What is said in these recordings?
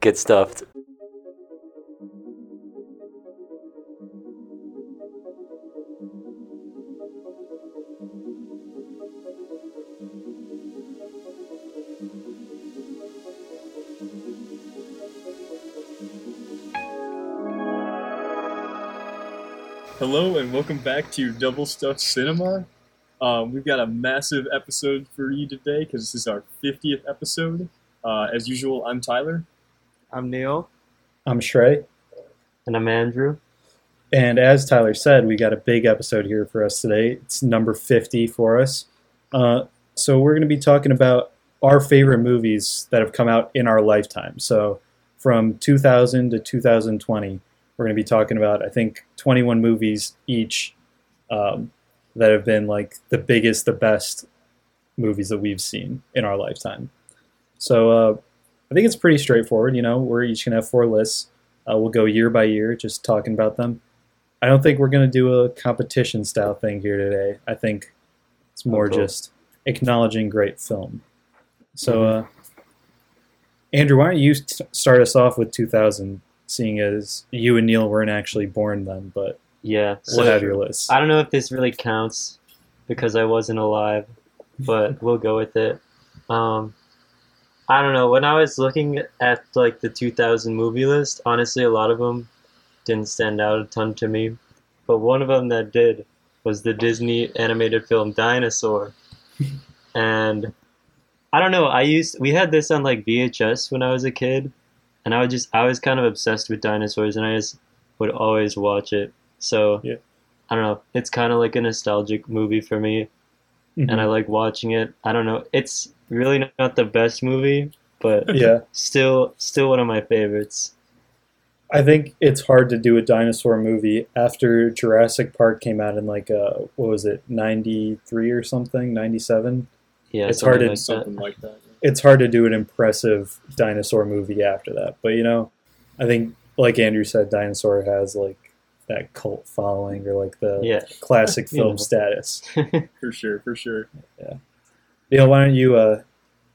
Get stuffed. Hello and welcome back to Double Stuff Cinema. We've got a massive episode for you today because this is our 50th episode. As usual, I'm Tyler. I'm Neil. I'm Shrey. And I'm Andrew. And as Tyler said, we got a big episode here for us today. It's number 50 for us. So we're going to be talking about our favorite movies that have come out in our lifetime. So from 2000 to 2020, we're going to be talking about, I think, 21 movies each that have been like the biggest, the best movies that we've seen in our lifetime. So, I think it's pretty straightforward, you know. We're each going to have four lists. We'll go year by year, just talking about them. I don't think we're going to do a competition-style thing here today. I think it's more just acknowledging great film. So, Andrew, why don't you start us off with 2000, seeing as you and Neil weren't actually born then, but we'll have your list. I don't know if this really counts because I wasn't alive, but we'll go with it. I don't know. When I was looking at like the 2000 movie list, honestly, a lot of them didn't stand out a ton to me. But one of them that did was the Disney animated film Dinosaur. And I don't know. We had this on like VHS when I was a kid, and I was kind of obsessed with dinosaurs, and I just would always watch it. So yeah. I don't know. It's kind of like a nostalgic movie for me, and I like watching it. I don't know. It's really not the best movie, but still one of my favorites. I think it's hard to do a dinosaur movie after Jurassic Park came out in like, 93 or something, 97? Yeah, it's hard something like that. It's hard to do an impressive dinosaur movie after that. But, you know, I think, like Andrew said, Dinosaur has like that cult following or like the classic film status. For sure. Yeah. Neil, why don't you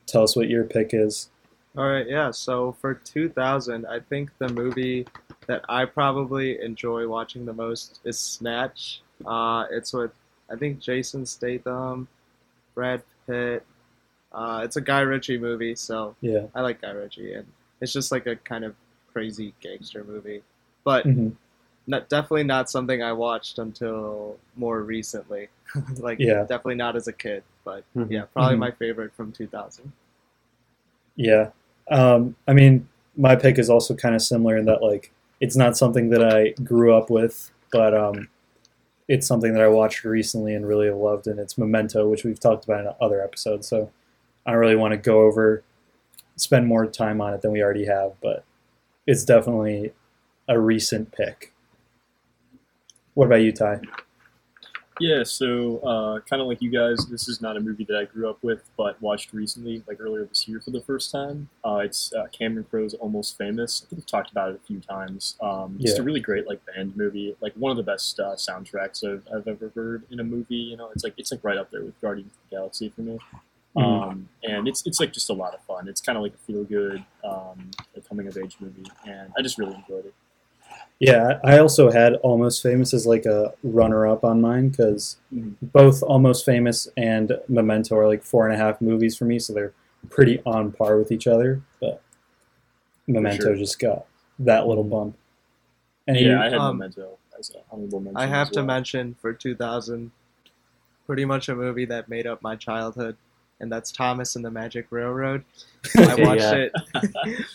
tell us what your pick is? All right, yeah. So for 2000, I think the movie that I probably enjoy watching the most is Snatch. It's with, I think, Jason Statham, Brad Pitt. It's a Guy Ritchie movie, so I like Guy Ritchie. And it's just like a kind of crazy gangster movie. But definitely not something I watched until more recently. Definitely not as a kid. But probably my favorite from 2000. Yeah. I mean, my pick is also kind of similar in that, like, it's not something that I grew up with, but it's something that I watched recently and really loved, and it's Memento, which we've talked about in other episodes. So I don't really want to spend more time on it than we already have, but it's definitely a recent pick. What about you, Ty? Yeah, so kind of like you guys, this is not a movie that I grew up with, but watched recently, like earlier this year for the first time. It's Cameron Crowe's Almost Famous. I think we've talked about it a few times. It's a really great like band movie, like one of the best soundtracks I've ever heard in a movie. You know, it's like right up there with Guardians of the Galaxy for me. And it's like just a lot of fun. It's kind of like a feel good coming of age movie, and I just really enjoyed it. Yeah, I also had Almost Famous as like a runner-up on mine because both Almost Famous and Memento are like 4.5 movies for me, so they're pretty on par with each other. But Memento just got that little bump. And I had Memento as an honorable mention. I have to mention for 2000, pretty much a movie that made up my childhood, and that's Thomas and the Magic Railroad. I watched it.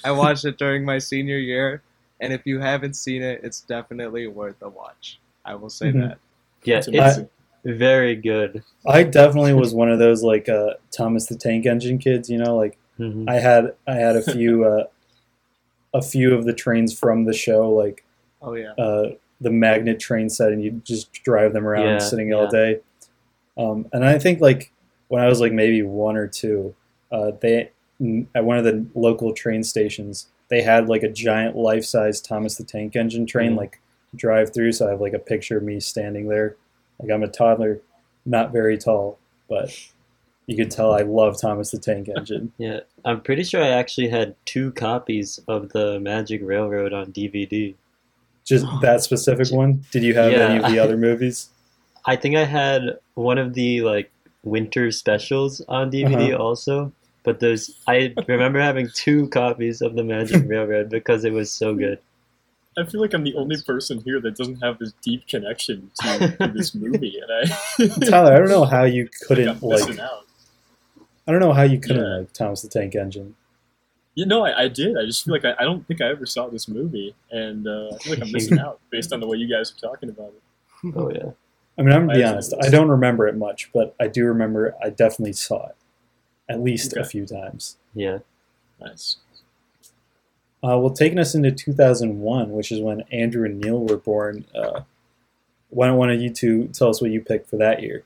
I watched it during my senior year. And if you haven't seen it, it's definitely worth a watch. I will say that. Yeah, it's very good. I definitely was one of those like Thomas the Tank Engine kids, you know. Like I had a few of the trains from the show, like the magnet train set, and you just drive them around sitting all day. And I think like when I was like maybe 1 or 2, they at one of the local train stations, they had like a giant life-size Thomas the Tank Engine train, like drive through. So I have like a picture of me standing there. Like I'm a toddler, not very tall, but You could tell I love Thomas the Tank Engine. Yeah, I'm pretty sure I actually had 2 copies of the Magic Railroad on DVD. Just that specific one? Did you have any of the other movies? I think I had one of the like winter specials on DVD also. But I remember having 2 copies of the Magic Railroad because it was so good. I feel like I'm the only person here that doesn't have this deep connection to this movie. And Tyler, I don't know how you couldn't like. Out. I don't know how you couldn't like Thomas the Tank Engine. You know, I did. I just feel like I don't think I ever saw this movie, and I feel like I'm missing out based on the way you guys are talking about it. Oh yeah. I mean, I'm gonna be honest. I don't remember it much, but I do remember I definitely saw it at least a few times. Yeah. Nice. Well, taking us into 2001, which is when Andrew and Neil were born, why don't one of you two tell us what you picked for that year?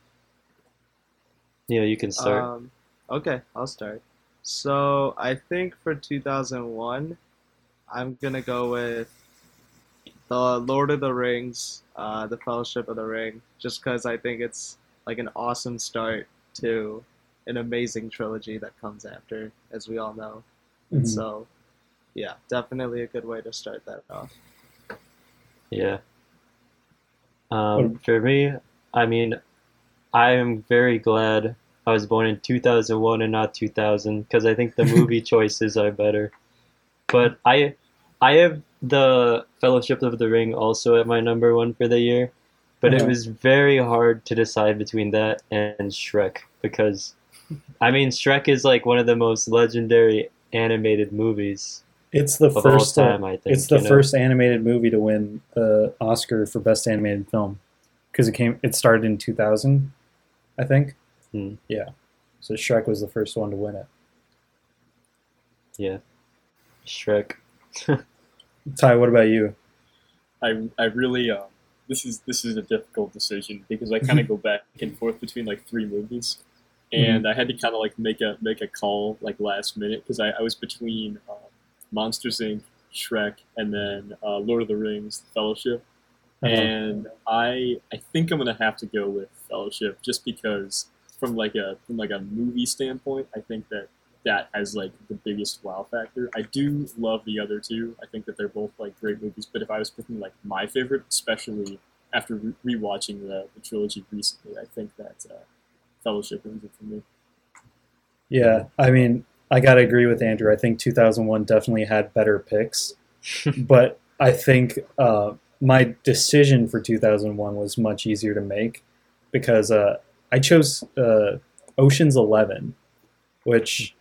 Neil, you can start. Okay, I'll start. So I think for 2001, I'm going to go with the Lord of the Rings, the Fellowship of the Ring, just because I think it's like an awesome start to an amazing trilogy that comes after, as we all know. And so... yeah, definitely a good way to start that off. Yeah. For me, I mean, I am very glad I was born in 2001 and not 2000 because I think the movie choices are better. But I have the Fellowship of the Ring also at my number 1 for the year, but it was very hard to decide between that and Shrek because, I mean, Shrek is like one of the most legendary animated movies. It's the first time, I think. It's the first animated movie to win the Oscar for Best Animated Film because it started in 2000, I think. Yeah. So Shrek was the first one to win it. Yeah. Shrek. Ty, what about you? I really this is a difficult decision because I kind of go back and forth between like 3 movies. And I had to kind of like make a call like last minute because I was between Monsters, Inc., Shrek, and then Lord of the Rings, The Fellowship. And I think I'm gonna have to go with Fellowship just because from like a movie standpoint, I think that has like the biggest wow factor. I do love the other 2. I think that they're both like great movies. But if I was picking like my favorite, especially after rewatching the trilogy recently, I think that. Fellowship is it for me. Yeah, I mean, I gotta agree with Andrew. I think 2001 definitely had better picks, but I think my decision for 2001 was much easier to make because I chose Ocean's 11, which,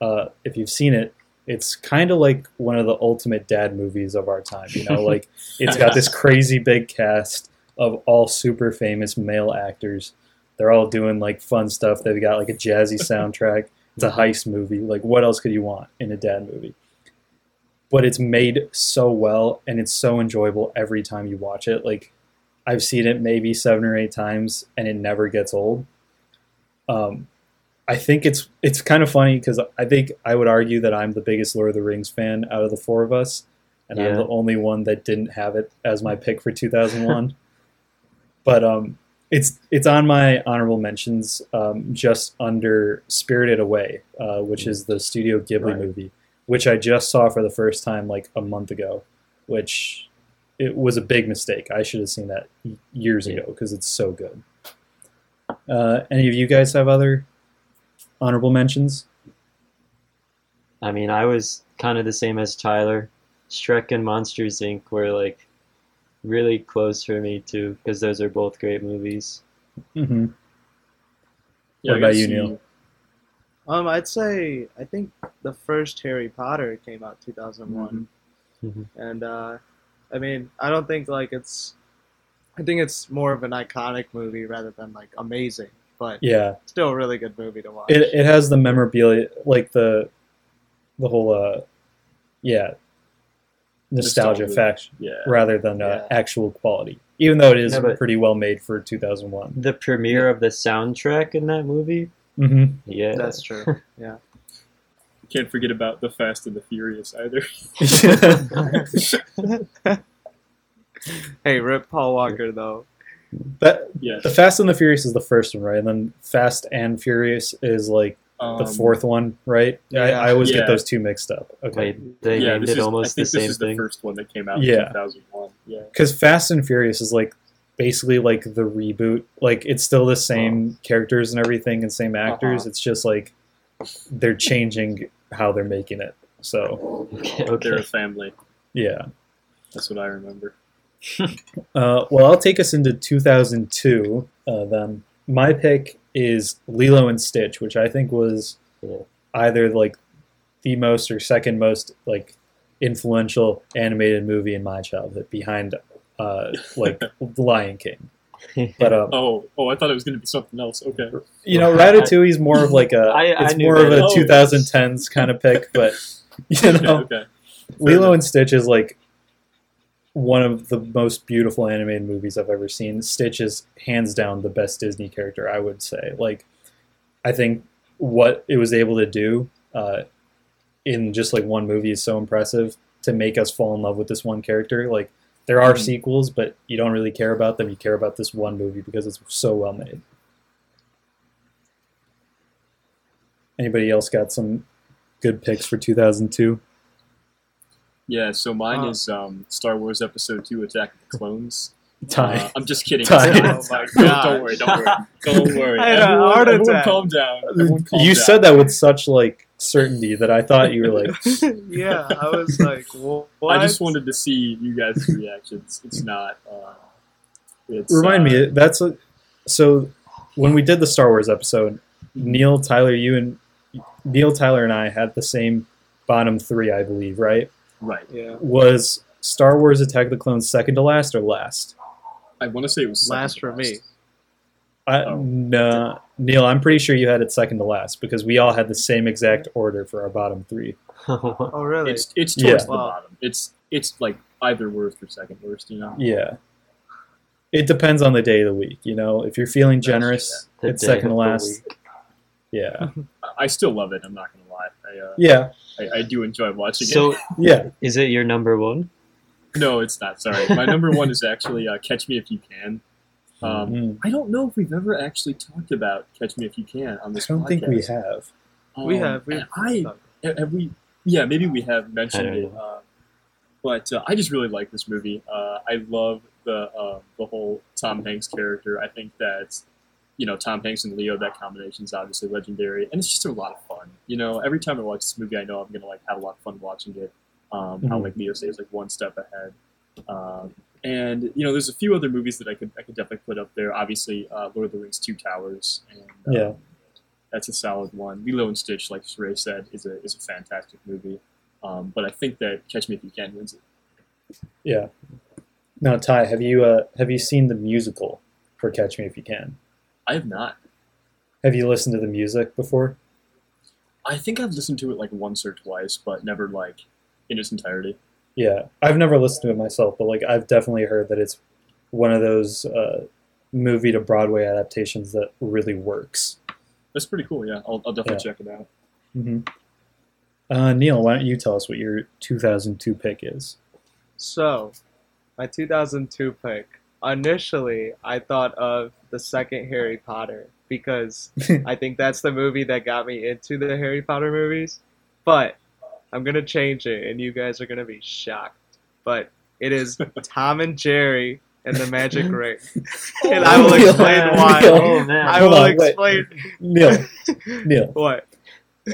if you've seen it, it's kind of like one of the ultimate dad movies of our time. You know, like it's got this crazy big cast of all super famous male actors. They're all doing like fun stuff. They've got like a jazzy soundtrack. It's a heist movie. Like what else could you want in a dad movie? But it's made so well and it's so enjoyable every time you watch it. Like I've seen it maybe 7 or 8 times and it never gets old. I think it's kind of funny because I think I would argue that I'm the biggest Lord of the Rings fan out of the 4 of us. And I'm the only one that didn't have it as my pick for 2001. But, It's on my honorable mentions, just under Spirited Away, which is the Studio Ghibli movie, which I just saw for the first time like a month ago, which it was a big mistake. I should have seen that years ago because it's so good. Any of you guys have other honorable mentions? I mean, I was kind of the same as Tyler. Shrek and Monsters, Inc. were like really close for me too because those are both great movies. What about you, Neil? I'd say I think the first Harry Potter came out 2001 and I mean I don't think like I think it's more of an iconic movie rather than like amazing, but still a really good movie to watch. It has the memorabilia, like the whole nostalgia faction rather than actual quality, even though it is pretty well made for 2001. The premiere of the soundtrack in that movie? Yeah. That's true. Yeah. Can't forget about the Fast and the Furious either. Hey, rip Paul Walker, though. That yes. The Fast and the Furious is the first one, right? And then Fast and Furious is like the fourth one, right? Yeah, I always get those two mixed up. Okay, they named it almost the same thing. I think this is the first one that came out in 2001. Yeah, because Fast and Furious is like basically like the reboot. Like it's still the same characters and everything, and same actors. It's just like they're changing how they're making it. So they're a family. Yeah, that's what I remember. Well, I'll take us into 2002 then. My pick is Lilo and Stitch, which I think was either like the most or second most like influential animated movie in my childhood, behind like The Lion King. But I thought it was going to be something else. Okay, you know, Ratatouille is more of like a it's more of a 2010s kind of pick, but you know, Lilo and Stitch is like one of the most beautiful animated movies I've ever seen. Stitch is hands down the best Disney character, I would say. Like, I think what it was able to do in just like one movie is so impressive, to make us fall in love with this one character. Like, there are sequels, but you don't really care about them. You care about this one movie because it's so well made. Anybody else got some good picks for 2002? Yeah, so mine is Star Wars Episode 2, Attack of the Clones. I'm just kidding. Oh my God. Don't worry. Everyone calm down. You said that with such, like, certainty that I thought you were like... Yeah, I was like, what? I just wanted to see you guys' reactions. It's not... Remind me, that's... So, when we did the Star Wars episode, Neil, Tyler, and I had the same bottom three, I believe, right? Right. Yeah. Was Star Wars Attack of the Clones second to last or last? I want to say it was last for me. No, Neil, I'm pretty sure you had it second to last because we all had the same exact order for our bottom three. Oh, really? It's towards the bottom. It's like either worst or second worst, you know? Yeah. It depends on the day of the week, you know? If you're feeling generous, it's second to last. Yeah. I still love it, I'm not going to lie. I do enjoy watching it. So, yeah. Is it your number one? No, it's not. Sorry. My number one is actually Catch Me If You Can. I don't know if we've ever actually talked about Catch Me If You Can on this podcast. I don't think we have. Yeah, maybe we have mentioned it. But I just really like this movie. I love the whole Tom Hanks character. I think that, you know, Tom Hanks and Leo, that combination is obviously legendary, and it's just a lot of fun. You know, every time I watch this movie, I know I'm gonna like have a lot of fun watching it. How like Leo stays like one step ahead, and you know, there's a few other movies that I could definitely put up there. Obviously, Lord of the Rings, 2 Towers, and that's a solid one. Lilo and Stitch, like Ray said, is a fantastic movie. But I think that Catch Me If You Can wins it. Yeah. Now, Ty, have you seen the musical for Catch Me If You Can? I have not. Have you listened to the music before? I think I've listened to it like once or twice, but never like in its entirety. Yeah, I've never listened to it myself, but like I've definitely heard that it's one of those movie to Broadway adaptations that really works. That's pretty cool. Yeah, I'll definitely check it out. Mm-hmm. Neil, why don't you tell us what your 2002 pick is? So, my 2002 pick. Initially, I thought of the second Harry Potter because I think that's the movie that got me into the Harry Potter movies. But I'm going to change it, and you guys are going to be shocked. But it is Tom and Jerry and the Magic Ring. And I will explain why. Neil. What?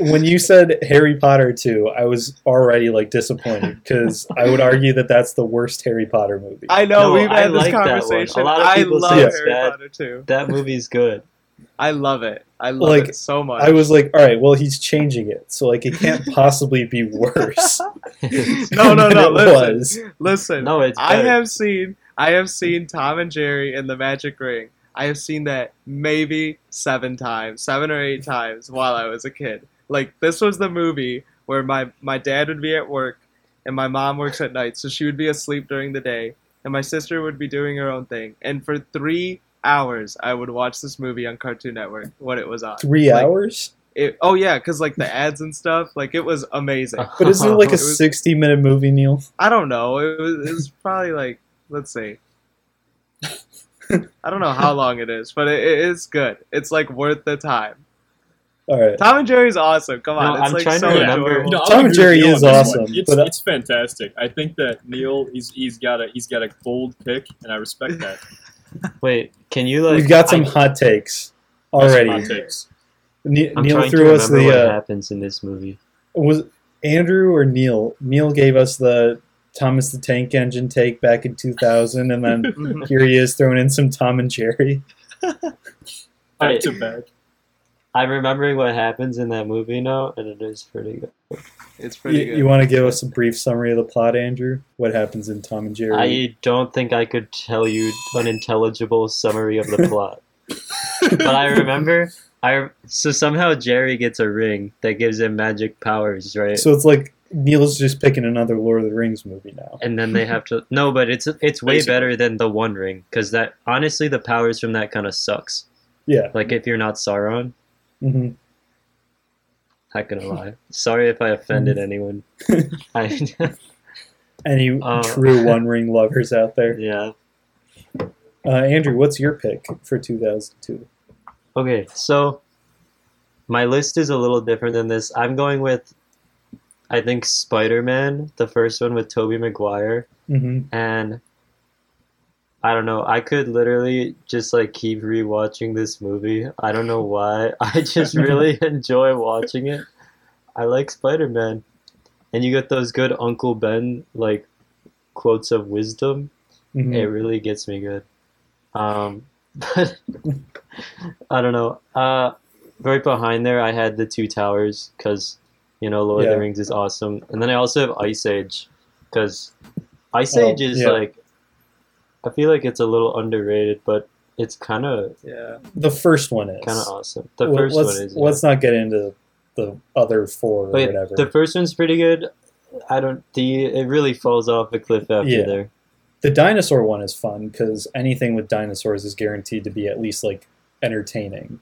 When you said Harry Potter 2, I was already like disappointed because I would argue that that's the worst Harry Potter movie. I know, we've had this conversation. A lot of people say it's bad. That movie's good. I love it. I love it so much. I was like, all right, well, he's changing it, so like it can't possibly be worse. No. Listen. No, it's better. I have seen Tom and Jerry and the Magic Ring. I have seen that maybe 7 or 8 times while I was a kid. Like, this was the movie where my dad would be at work and my mom works at night, so she would be asleep during the day and my sister would be doing her own thing. And for 3 hours, I would watch this movie on Cartoon Network when it was on. 3 hours? Because like the ads and stuff, like it was amazing. But isn't it like a 60-minute movie, Neil? I don't know. It was probably like, let's see. I don't know how long it is, but it is good. It's like worth the time. All right. Tom and Jerry's awesome. Come on, no, it's I'm like so enjoyable. No, Tom and Jerry is awesome. It's fantastic. I think that Neil he's got a bold pick, and I respect that. Wait, can you like? We've got some hot takes already. Hot takes. Neil threw us the. What happens in this movie? Was Andrew or Neil? Neil gave us the Thomas the Tank Engine take back in 2000, and then here he is throwing in some Tom and Jerry. Back to back. I'm remembering what happens in that movie now, and it is pretty good. It's pretty good. You want to give us a brief summary of the plot, Andrew? What happens in Tom and Jerry? I don't think I could tell you an intelligible summary of the plot. But I remember, so somehow Jerry gets a ring that gives him magic powers, right? So it's like Neil's just picking another Lord of the Rings movie now. And then they have to... No, but it's way better than The One Ring, because that honestly, the powers from that kind of sucks. Yeah. Like if you're not Sauron... Mm-hmm. Not gonna lie. Sorry if I offended anyone. Any true One Ring lovers out there? Yeah. Andrew, what's your pick for 2002? Okay, so my list is a little different than this. I'm going with, I think, Spider-Man, the first one with Tobey Maguire, and I don't know. I could literally just like keep rewatching this movie. I don't know why. I just really enjoy watching it. I like Spider-Man, and you get those good Uncle Ben like quotes of wisdom. Mm-hmm. It really gets me good. But I don't know. Right behind there, I had The Two Towers because you know Lord of the Rings is awesome, and then I also have Ice Age because Ice Age is like. I feel like it's a little underrated, but it's kind of... Yeah. The first one is. Kind of awesome. The first one is... Yeah. Let's not get into the other four or whatever. The first one's pretty good. It really falls off a cliff after there. The dinosaur one is fun, because anything with dinosaurs is guaranteed to be at least, like, entertaining.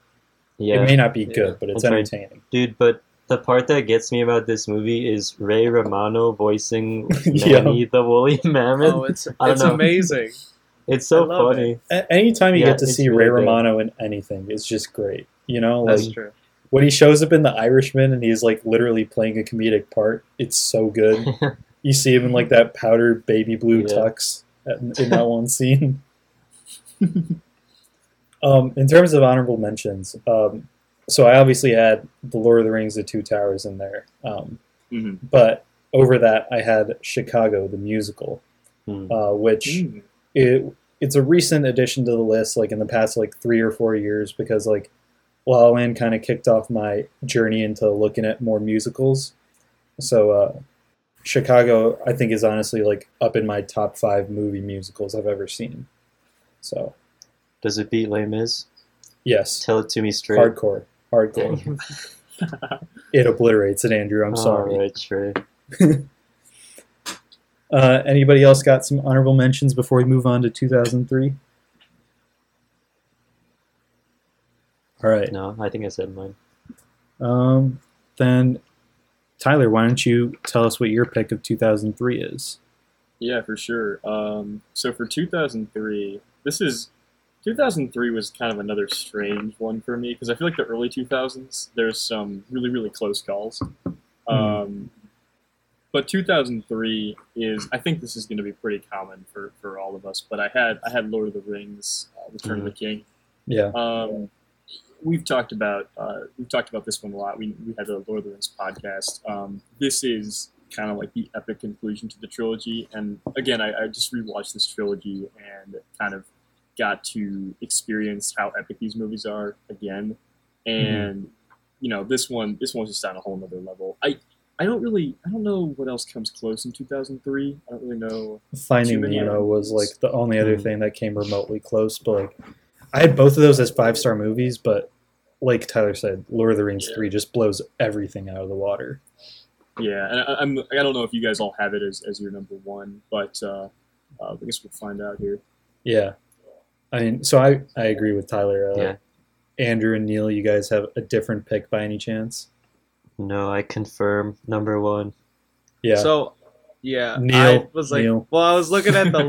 Yeah. It may not be good, but it's entertaining. Right. Dude, but the part that gets me about this movie is Ray Romano voicing Manny the Woolly Mammoth. Oh, it's amazing. It's so funny. Anytime you get to see Ray Romano in anything, it's just great. You know, like, that's true. When he shows up in The Irishman and he's like literally playing a comedic part, it's so good. You see him in like that powdered baby blue tux in that one scene. In terms of honorable mentions, so I obviously had The Lord of the Rings, The Two Towers in there. But over that, I had Chicago, the musical, which it's a recent addition to the list, like in the past like 3 or 4 years, because like La La Land kind of kicked off my journey into looking at more musicals. So Chicago, I think, is honestly like up in my top 5 movie musicals I've ever seen. So, does it beat Les Mis? Yes. Tell it to me straight. Hardcore. It obliterates it, Andrew. I'm sorry. All right, sure. Anybody else got some honorable mentions before we move on to 2003? All right. No, I think I said mine. Then, Tyler, why don't you tell us what your pick of 2003 is? Yeah, for sure. So for 2003, 2003 was kind of another strange one for me, because I feel like the early 2000s, there's some really, really close calls. But 2003 is, I think this is going to be pretty common for all of us, but I had Lord of the Rings, Return of the King. Yeah. We've talked about this one a lot. We had the Lord of the Rings podcast. This is kind of like the epic conclusion to the trilogy. And again, I just rewatched this trilogy and kind of got to experience how epic these movies are again, and you know, this one's just on a whole nother level. I don't know what else comes close in 2003. I don't really know. Finding Nemo was like the only other thing that came remotely close, but like I had both of those as 5-star movies, but like Tyler said, Lord of the Rings 3 just blows everything out of the water. Yeah, and I don't know if you guys all have it as your number one, but I guess we'll find out here. Yeah. I mean, so I agree with Tyler. Andrew and Neil, you guys have a different pick by any chance? No, I confirm number one. Yeah. So Yeah, Neil. I was like, Neil. Well, I was looking at the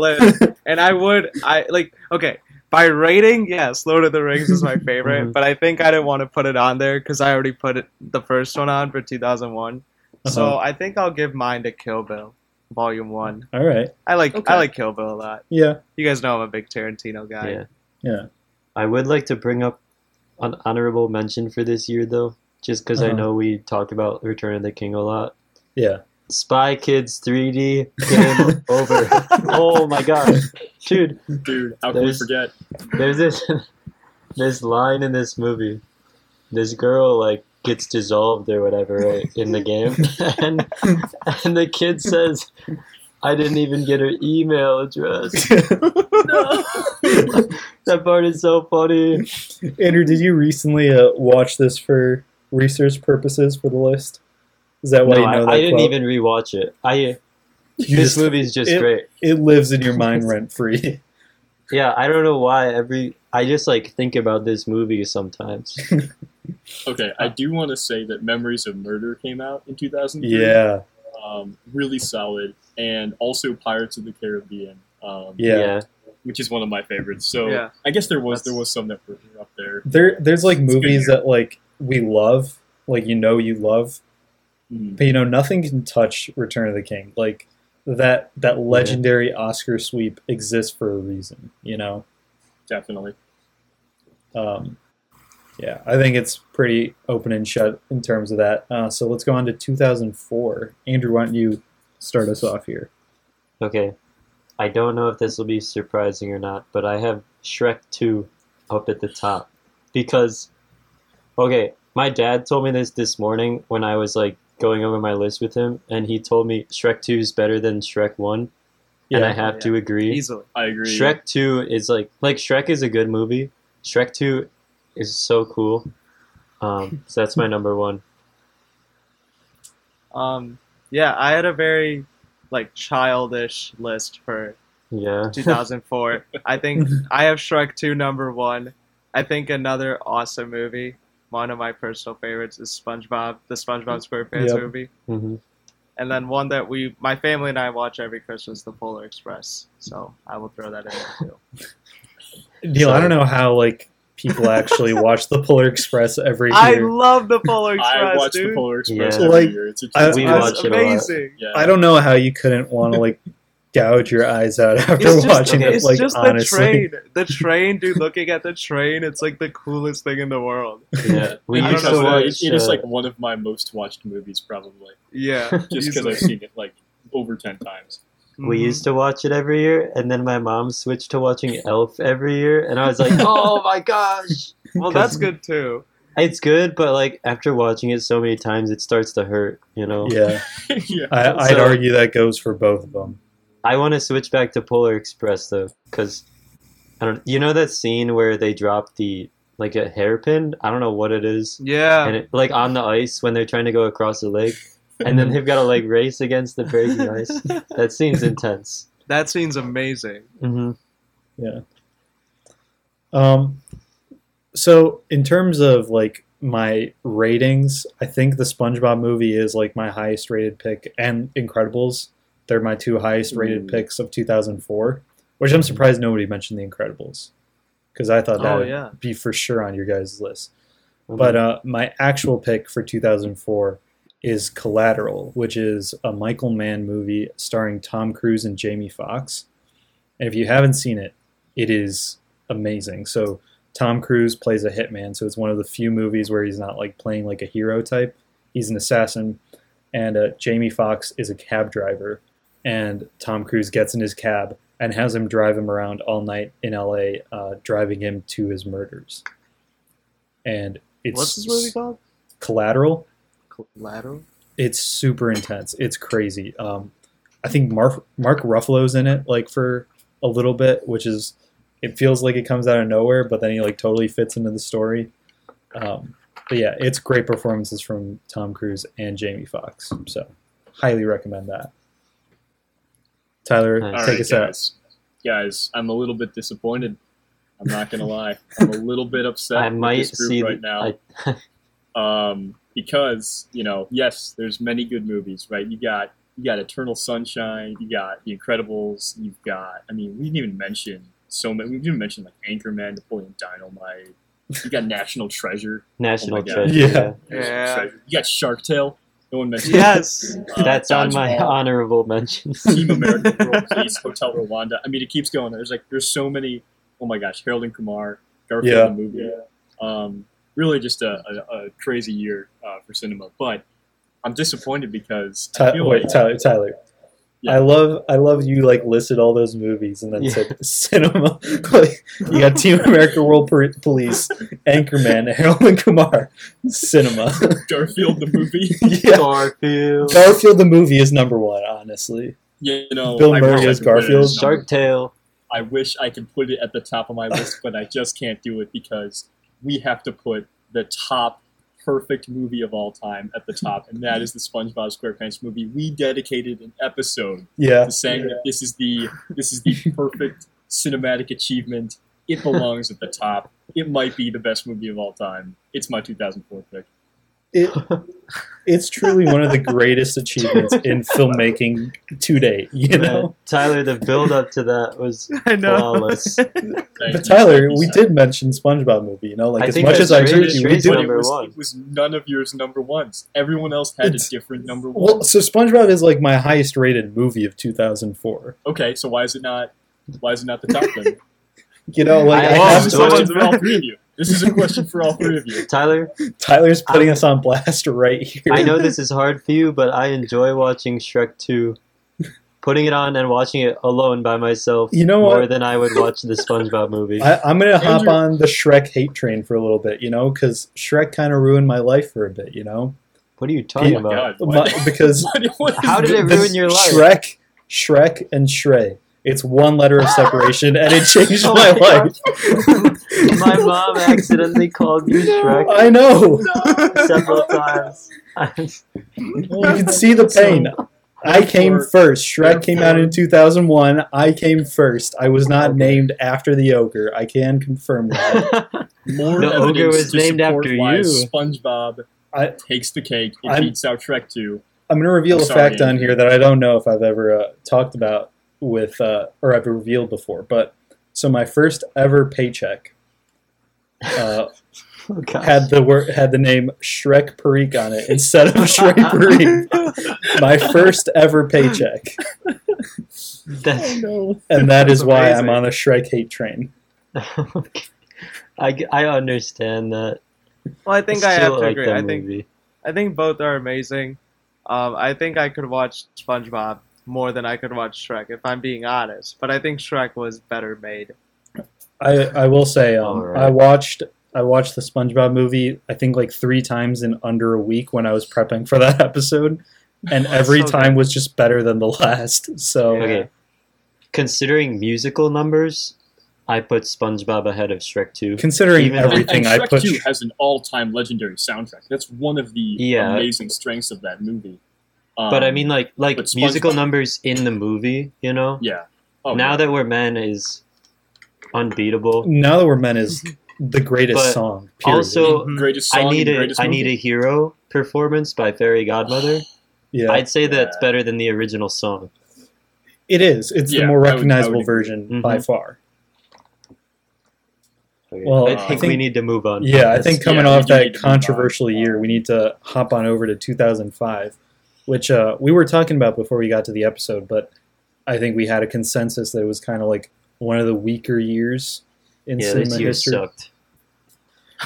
list. And I like, okay, by rating, yes, Lord of the Rings is my favorite, but I think I didn't want to put it on there because I already put the first one on for 2001. So I think I'll give mine to Kill Bill, Volume 1. All right. I like Kill Bill a lot. Yeah. You guys know I'm a big Tarantino guy. Yeah. I would like to bring up an honorable mention for this year, though, just because I know we talked about Return of the King a lot. Yeah. Spy Kids 3D, game over. Oh my god. Dude, how can we forget? There's this line in this movie. This girl like gets dissolved or whatever, right, in the game. And the kid says, I didn't even get her email address. No. That part is so funny. Andrew, did you recently watch this for research purposes for the list? Is that why I didn't even rewatch it. This movie is just great. It lives in your mind rent free. Yeah, I don't know why I just like think about this movie sometimes. Okay, I do want to say that Memories of Murder came out in 2003. Yeah. Really solid, and also Pirates of the Caribbean. Which is one of my favorites. So yeah. I guess there was some that were up there. There's like movies that like we love, like you love. But nothing can touch Return of the King. Like that legendary Oscar sweep exists for a reason. Definitely. Yeah, I think it's pretty open and shut in terms of that. So let's go on to 2004. Andrew, why don't you start us off here? Okay, I don't know if this will be surprising or not, but I have Shrek 2 up at the top because, okay, my dad told me this morning when I was like going over my list with him, and he told me Shrek 2 is better than Shrek 1, and I have to agree. Easily, I agree. Shrek 2 is like Shrek is a good movie. Shrek 2 is so cool. So that's my number one. Yeah, I had a very like childish list for 2004. I think I have Shrek 2 number one. I think another awesome movie. One of my personal favorites is SpongeBob, the SpongeBob SquarePants movie. Mm-hmm. And then one that my family and I watch every Christmas, The Polar Express. So I will throw that in there too. Neil, I don't know how like people actually watch The Polar Express every year. I love The Polar Express, I watch The Polar Express every year. It's amazing. Yeah. I don't know how you couldn't want to like gouge your eyes out after watching it. It's like, just honestly. The train, dude. Looking at the train, it's like the coolest thing in the world. Yeah, it is like one of my most watched movies, probably. Yeah, just because I've seen it like over 10 times. We used to watch it every year, and then my mom switched to watching Elf every year, and I was like, oh my gosh. Well, that's good too. It's good, but like after watching it so many times, it starts to hurt. Yeah, yeah. I'd argue that goes for both of them. I want to switch back to Polar Express though, because I don't. You know that scene where they drop like a hairpin? I don't know what it is. Yeah. And it, like on the ice when they're trying to go across the lake, and then they've got to like race against the breaking ice. That scene's intense. That scene's amazing. Mm-hmm. Yeah. So in terms of like my ratings, I think the SpongeBob movie is like my highest rated pick, and Incredibles. They're my two highest rated picks of 2004, which I'm surprised nobody mentioned The Incredibles, because I thought that would be for sure on your guys' list. Mm-hmm. But my actual pick for 2004 is Collateral, which is a Michael Mann movie starring Tom Cruise and Jamie Foxx. And if you haven't seen it, it is amazing. So Tom Cruise plays a hitman, so it's one of the few movies where he's not like playing like a hero type. He's an assassin, and Jamie Foxx is a cab driver. And Tom Cruise gets in his cab and has him drive him around all night in L.A., driving him to his murders. And it's... What's this movie called? Collateral. Collateral? It's super intense. It's crazy. I think Mark Ruffalo's in it, like, for a little bit, which is... It feels like it comes out of nowhere, but then he, like, totally fits into the story. But, yeah, it's great performances from Tom Cruise and Jamie Foxx. So, highly recommend that. Tyler, take us out. Guys, I'm a little bit disappointed. I'm not going to lie. I'm a little bit upset with this group right now. because, you know, yes, there's many good movies, right? You got Eternal Sunshine, you got The Incredibles, you've got, I mean, we didn't even mention so many. We didn't mention like Anchorman, Napoleon Dynamite. You got National Treasure. National Treasure. Yeah. Treasure. You got Shark Tale. No one mentioned. Yes, that's on my honorable mentions. Team America, World Police, Hotel Rwanda. I mean, it keeps going. There's so many. Oh my gosh, Harold and Kumar, Garfield the movie. Yeah. Really, just a crazy year for cinema. But I'm disappointed because Tyler. Yeah. I love you. Like listed all those movies and then said cinema. Like, you got Team America, World Police, Anchorman, Harold and Kumar, cinema. Garfield the movie. Yeah. Garfield the movie is number one, honestly. Yeah, you know, Bill Murray as Garfield. Shark Tale. I wish I could put it at the top of my list, but I just can't do it because we have to put the top perfect movie of all time at the top, and that is the SpongeBob SquarePants movie. We dedicated an episode to saying that this is the perfect cinematic achievement. It belongs at the top. It might be the best movie of all time. It's my 2004 pick. It's truly one of the greatest achievements in filmmaking to date. You know, Tyler, the build-up to that was flawless. But Tyler, we did mention SpongeBob movie. You know, like as much as I agree with you, we did. It was none of yours number ones. Everyone else had a different number one. Well, so SpongeBob is like my highest-rated movie of 2004. Okay, so why is it not the top then? You know, like I have this is a question for all three of you. Tyler's putting us on blast right here. I know this is hard for you, but I enjoy watching Shrek 2. Putting it on and watching it alone by myself more than I would watch the SpongeBob movie. I'm going to hop on the Shrek hate train for a little bit, you know, because Shrek kind of ruined my life for a bit, you know? What are you talking about? Because how did it ruin your life? Shrek, and Shrey. It's one letter of separation, and it changed my life. My mom accidentally called me Shrek. I know. Several times. You can see the pain. I came first. Shrek came out in 2001. I came first. I was not named after the ogre. I can confirm that. The ogre was named after you. SpongeBob takes the cake. It beats out Shrek 2. I'm going to reveal a fact on here that I don't know if I've ever talked about. With or I've revealed before, but so my first ever paycheck had the name Shrek Perique on it instead of Shrek Perique. My first ever paycheck, and that is why I'm on a Shrek hate train. I understand that. Well, I think I have to agree. I think both are amazing. I think I could watch SpongeBob more than I could watch Shrek, if I'm being honest. But I think Shrek was better made. I will say, right. I watched the SpongeBob movie, I think, like 3 times in under a week when I was prepping for that episode. And every time was just better than the last. So okay. Considering musical numbers, I put SpongeBob ahead of Shrek 2. Considering everything I put... Shrek 2 has an all-time legendary soundtrack. That's one of the amazing strengths of that movie. But I mean, like musical numbers in the movie, you know? Yeah. Oh, Now That We're Men is unbeatable. Now That We're Men is the greatest song. Period. Also, greatest song I Need a Hero performance by Fairy Godmother. I'd say that's better than the original song. It is. It's the more recognizable version by far. Okay. Well, I think we need to move on. Yeah, I think coming off that controversial year, we need to hop on over to 2005. Which we were talking about before we got to the episode, but I think we had a consensus that it was kind of like one of the weaker years in cinema history. Yeah, this year sucked.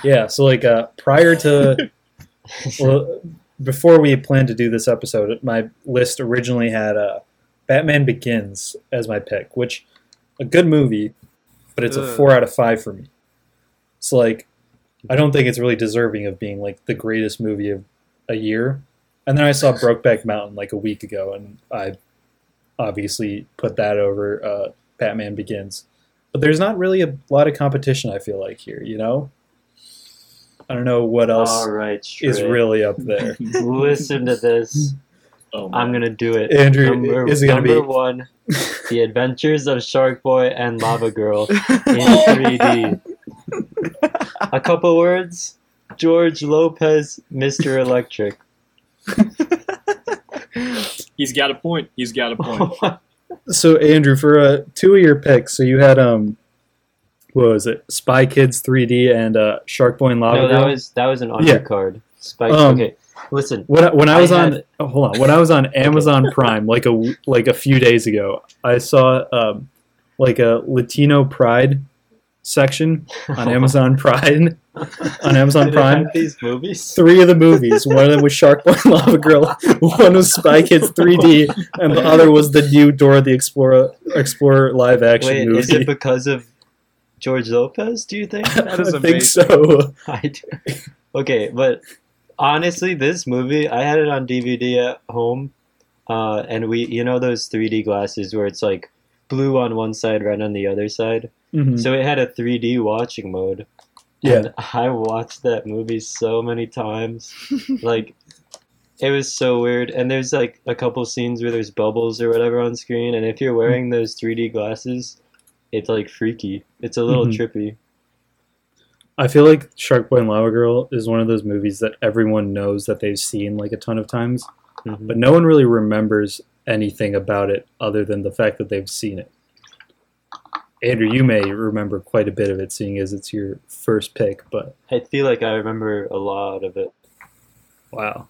Yeah, so like prior to... before we planned to do this episode, my list originally had Batman Begins as my pick, which a good movie, but it's a 4 out of 5 for me. So like, I don't think it's really deserving of being like the greatest movie of a year. And then I saw Brokeback Mountain like a week ago, and I obviously put that over Batman Begins. But there's not really a lot of competition, I feel like, here, you know? I don't know what else is really up there. Listen to this. I'm going to do it. Andrew, is it going to be? Number one, The Adventures of Shark Boy and Lava Girl in 3D. A couple words. George Lopez, Mr. Electric. He's got a point. He's got a point. So, Andrew, for two of your picks, so you had, what was it, Spy Kids 3D and Shark Boy and Lava Girl? No, that was an undercard. Yeah. Spy Kids. Okay. Listen, when I was on Amazon Prime like a few days ago, I saw like a Latino Pride section on Amazon Pride. On Amazon Prime, these movies. Three of the movies. One of them was Shark Boy and Lava Girl. One was Spy Kids 3D, and the other was the new Dora the Explorer live action movie. Is it because of George Lopez? Do you think? That is amazing. So. I do. Okay, but. Honestly, this movie, I had it on DVD at home, and we, you know those 3D glasses where it's like blue on one side, red on the other side? Mm-hmm. So it had a 3D watching mode. Yeah. And I watched that movie so many times. Like, it was so weird. And there's like a couple scenes where there's bubbles or whatever on screen, and if you're wearing those 3D glasses, it's like freaky. It's a little trippy. I feel like Shark Boy and Lava Girl is one of those movies that everyone knows that they've seen like a ton of times, but no one really remembers anything about it other than the fact that they've seen it. Andrew, you may remember quite a bit of it, seeing as it's your first pick, but I feel like I remember a lot of it. Wow.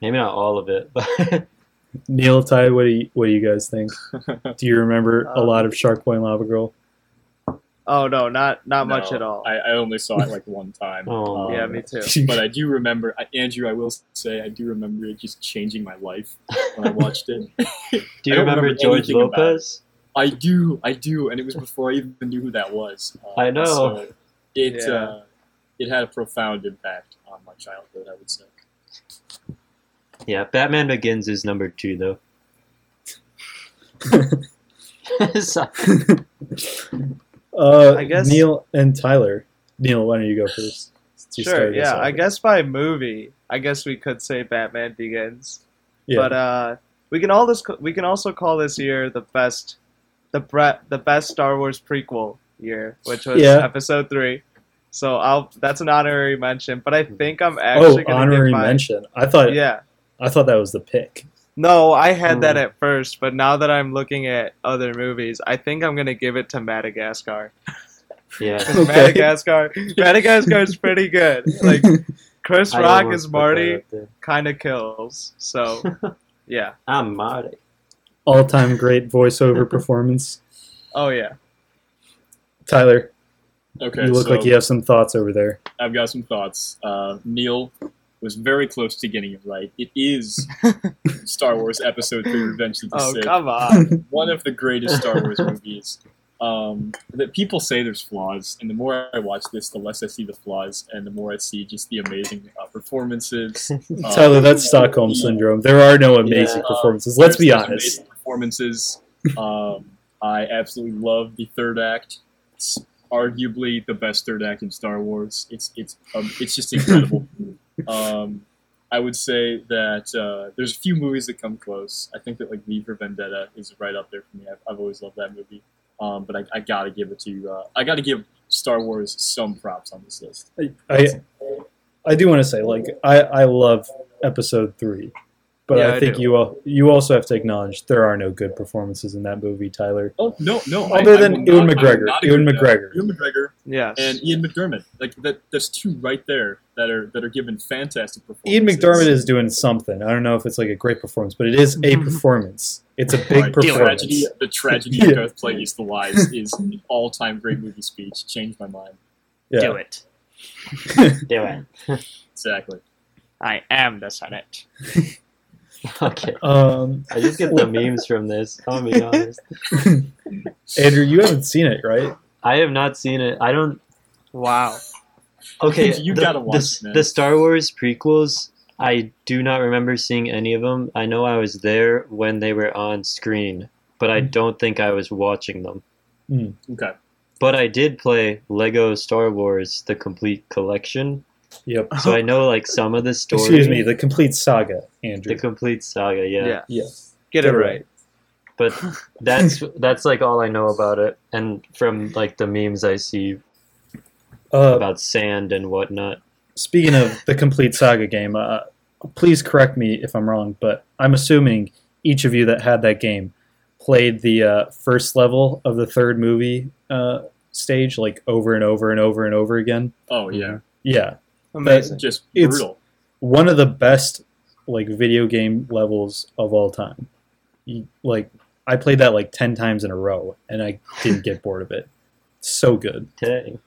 Maybe not all of it, but Neil, Ty, what do you guys think? Do you remember a lot of Shark Boy and Lava Girl? Oh, no, not much at all. I only saw it like one time. Yeah, me too. But I do remember, Andrew, I will say, I do remember it just changing my life when I watched it. Do you remember George Lopez? I do, and it was before I even knew who that was. I know. So it had a profound impact on my childhood, I would say. Yeah, Batman Begins is number 2, though. I guess Neil and Tyler. Neil, why don't you go first? Sure, yeah. I guess by movie, I guess we could say Batman Begins. Yeah. But we can also call this year the best Star Wars prequel year, which was Episode 3. So that's an honorary mention. But I think I'm actually going to honorary mention. I thought that was the pick. No, I had that at first, but now that I'm looking at other movies, I think I'm going to give it to Madagascar. Yeah. Okay. Madagascar's pretty good. Like, Chris Rock as Marty kind of kills. So, yeah. I'm Marty. All-time great voiceover performance. Oh, yeah. Tyler, you look like you have some thoughts over there. I've got some thoughts. Neil was very close to getting it right. It is Star Wars Episode 3: Revenge of the Sith. Oh, come on. One of the greatest Star Wars movies. That people say there's flaws, and the more I watch this, the less I see the flaws, and the more I see just the amazing performances. Tyler, that's Stockholm Syndrome. There are no amazing performances. Let's be honest. Performances. I absolutely love the third act. It's arguably the best third act in Star Wars. It's just incredible. I would say that there's a few movies that come close. I think that like V for Vendetta is right up there for me. I've always loved that movie. But I gotta give it to I gotta give Star Wars some props on this list. I do want to say like I love Episode 3, but I think you also have to acknowledge there are no good performances in that movie, Tyler. Oh no, other than Ewan McGregor. Ewan McGregor. Yeah, and Ian McDiarmid. Like there's two right there that are given fantastic performances. Ian McDiarmid is doing something. I don't know if it's like a great performance, but it is a performance. It's a big performance. The tragedy of both plays the lies is an all-time great movie speech. Changed my mind. Yeah. Do it. Do it. Exactly. I am the Senate. Okay. I just get the memes from this. I'll be honest. Andrew, you haven't seen it, right? I have not seen it. I don't. Wow. Okay. You gotta watch the Star Wars prequels. I do not remember seeing any of them. I know I was there when they were on screen, but I don't think I was watching them. Mm. Okay. But I did play Lego Star Wars: The Complete Collection. Yep. So I know like some of the story. Excuse me, the complete saga, Andrew. The complete saga, yeah. Yeah. Get it right. But that's like all I know about it, and from like the memes I see about sand and whatnot. Speaking of the Complete Saga game, please correct me if I'm wrong, but I'm assuming each of you that had that game played the first level of the third movie stage like over and over and over and over again. Oh, yeah. Yeah. Amazing. That's just brutal. It's one of the best like video game levels of all time. Like I played that like 10 times in a row and I didn't get bored of it. So good. Okay.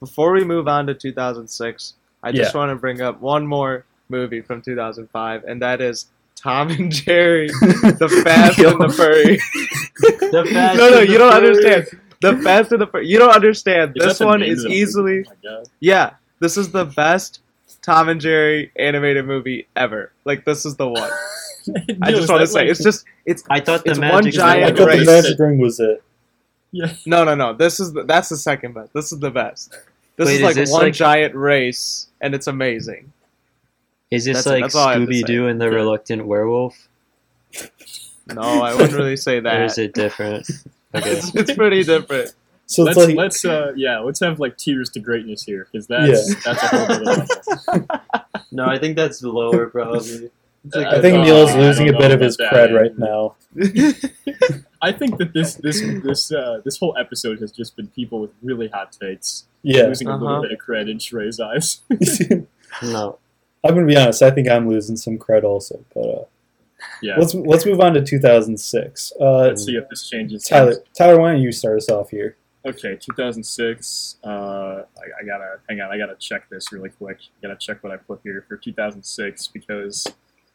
Before we move on to 2006, I just want to bring up one more movie from 2005, and that is Tom and Jerry, The Fast and the Furry. The Fast no, you don't understand. The Fast and the Furry. You don't understand. This one is easily... Yeah, this is the best Tom and Jerry animated movie ever. Like, this is the one. I just want to say, it's just... I thought the magic ring was it. Yeah. No. That's the second best. This is the best. This Wait, is like is this one like, giant race, and it's amazing. Is this that's Scooby-Doo and the Reluctant Werewolf? No, I wouldn't really say that. Or is it different? Okay. It's pretty different. So let's have like Tears to Greatness here, because that's a whole different level. No, I think that's lower probably. Like I think Neil's losing a bit of his cred right now. I think that this whole episode has just been people with really hot takes, losing a little bit of cred in Shrey's eyes. No, I'm gonna be honest. I think I'm losing some cred also. But let's move on to 2006. Let's see if this changes. Tyler, why don't you start us off here? Okay, 2006. I gotta hang on. I gotta check this really quick. Gotta check what I put here for 2006 because.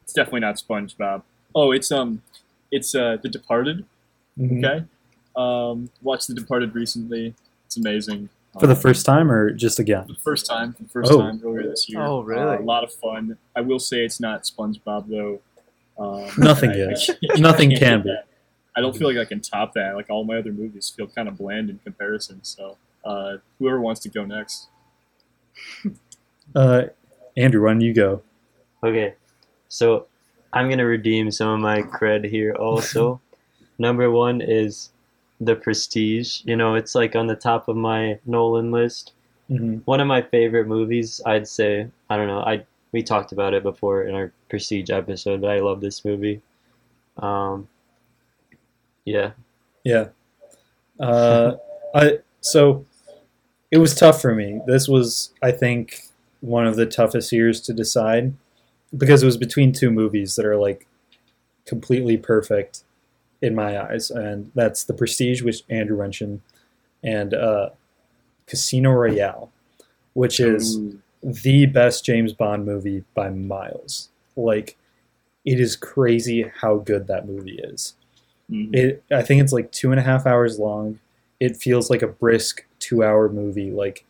It's definitely not SpongeBob. Oh, it's The Departed. Mm-hmm. Okay, watched The Departed recently. It's amazing. For the first time or just again? The first time earlier this year. Oh, really? A lot of fun. I will say it's not SpongeBob though. Nothing is. Nothing can be. I don't feel like I can top that. Like all my other movies feel kind of bland in comparison. So whoever wants to go next. Andrew, why don't you go? Okay. So, I'm going to redeem some of my cred here also. Number one is The Prestige. You know, it's like on the top of my Nolan list. Mm-hmm. One of my favorite movies, I'd say, I don't know, we talked about it before in our Prestige episode, but I love this movie. Yeah. So, it was tough for me. This was, I think, one of the toughest years to decide. Because it was between two movies that are like completely perfect in my eyes, and that's The Prestige, which Andrew mentioned, and Casino Royale, which is the best James Bond movie by miles. Like, it is crazy how good that movie is. Mm-hmm. I think it's like 2.5 hours long. It feels like a brisk 2-hour movie. Like,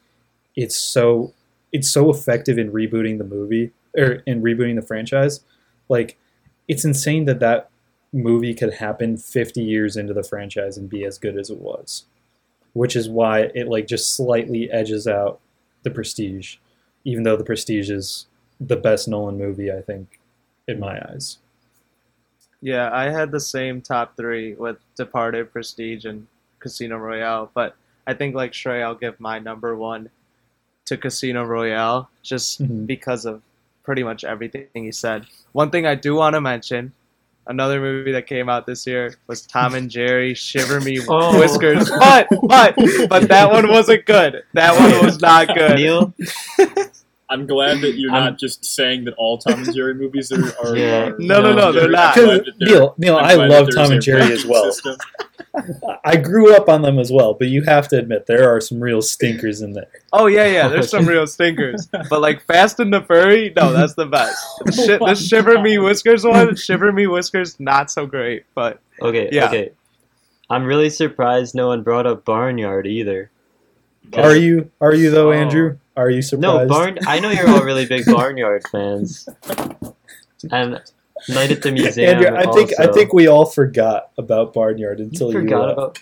it's so effective in rebooting the movie. Or in rebooting the franchise, like it's insane that movie could happen 50 years into the franchise and be as good as it was, which is why it like just slightly edges out The Prestige, even though The Prestige is the best Nolan movie, I think, in my eyes. Yeah, I had the same top three with Departed, Prestige, and Casino Royale, but I think like Shrey, I'll give my number one to Casino Royale just because of pretty much everything he said. One thing I do want to mention, another movie that came out this year was Tom and Jerry, Shiver Me Whiskers. But that one wasn't good. That one was not good. Neil? I'm glad that you're not just saying that all Tom and Jerry movies are No, they're not. Neil, I love Tom and Jerry as well. I grew up on them as well, but you have to admit there are some real stinkers in there. Oh yeah, there's some real stinkers. But like Fast and the Furry, no, that's the best. The Shiver Me Whiskers one, not so great, but okay. I'm really surprised no one brought up Barnyard either. Are you though, Andrew? Are you surprised? No, I know you're all really big Barnyard fans. And Night at the Museum. Andrew, I think we all forgot about Barnyard until you forgot about.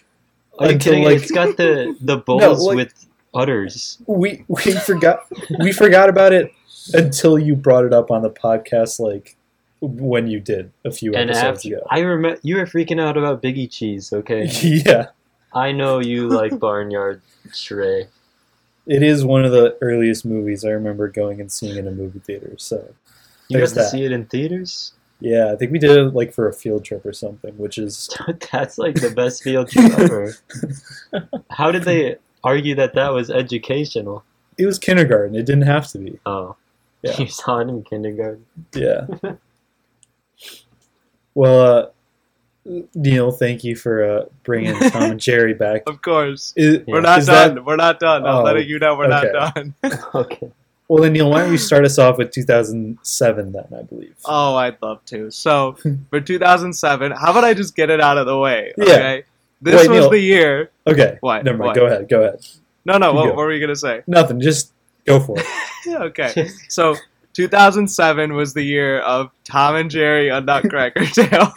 Are you kidding? Like, it's got the bowls with udders. We forgot about it until you brought it up on the podcast, like when you did a few episodes ago. I remember you were freaking out about Biggie Cheese. Okay. Yeah. I know you like Barnyard, Shrey. it is one of the earliest movies I remember going and seeing in a movie theater. So you got to see it in theaters? Yeah, I think we did it like for a field trip or something, which is that's like the best field trip ever. How did they argue that that was educational? It was kindergarten. It didn't have to be. Oh, yeah. You saw it in kindergarten. Yeah. Well, Neil, thank you for bringing Tom and Jerry back. Of course. We're not done. I'm letting you know we're not done. Okay. Well, then, Neil, why don't you start us off with 2007 then, I believe. Oh, I'd love to. So, for 2007, how about I just get it out of the way? Okay? Yeah. This was the year. Okay. What? Never mind. What? Go ahead. No, what were you going to say? Nothing. Just go for it. Okay. So, 2007 was the year of Tom and Jerry, A Nutcracker Tale.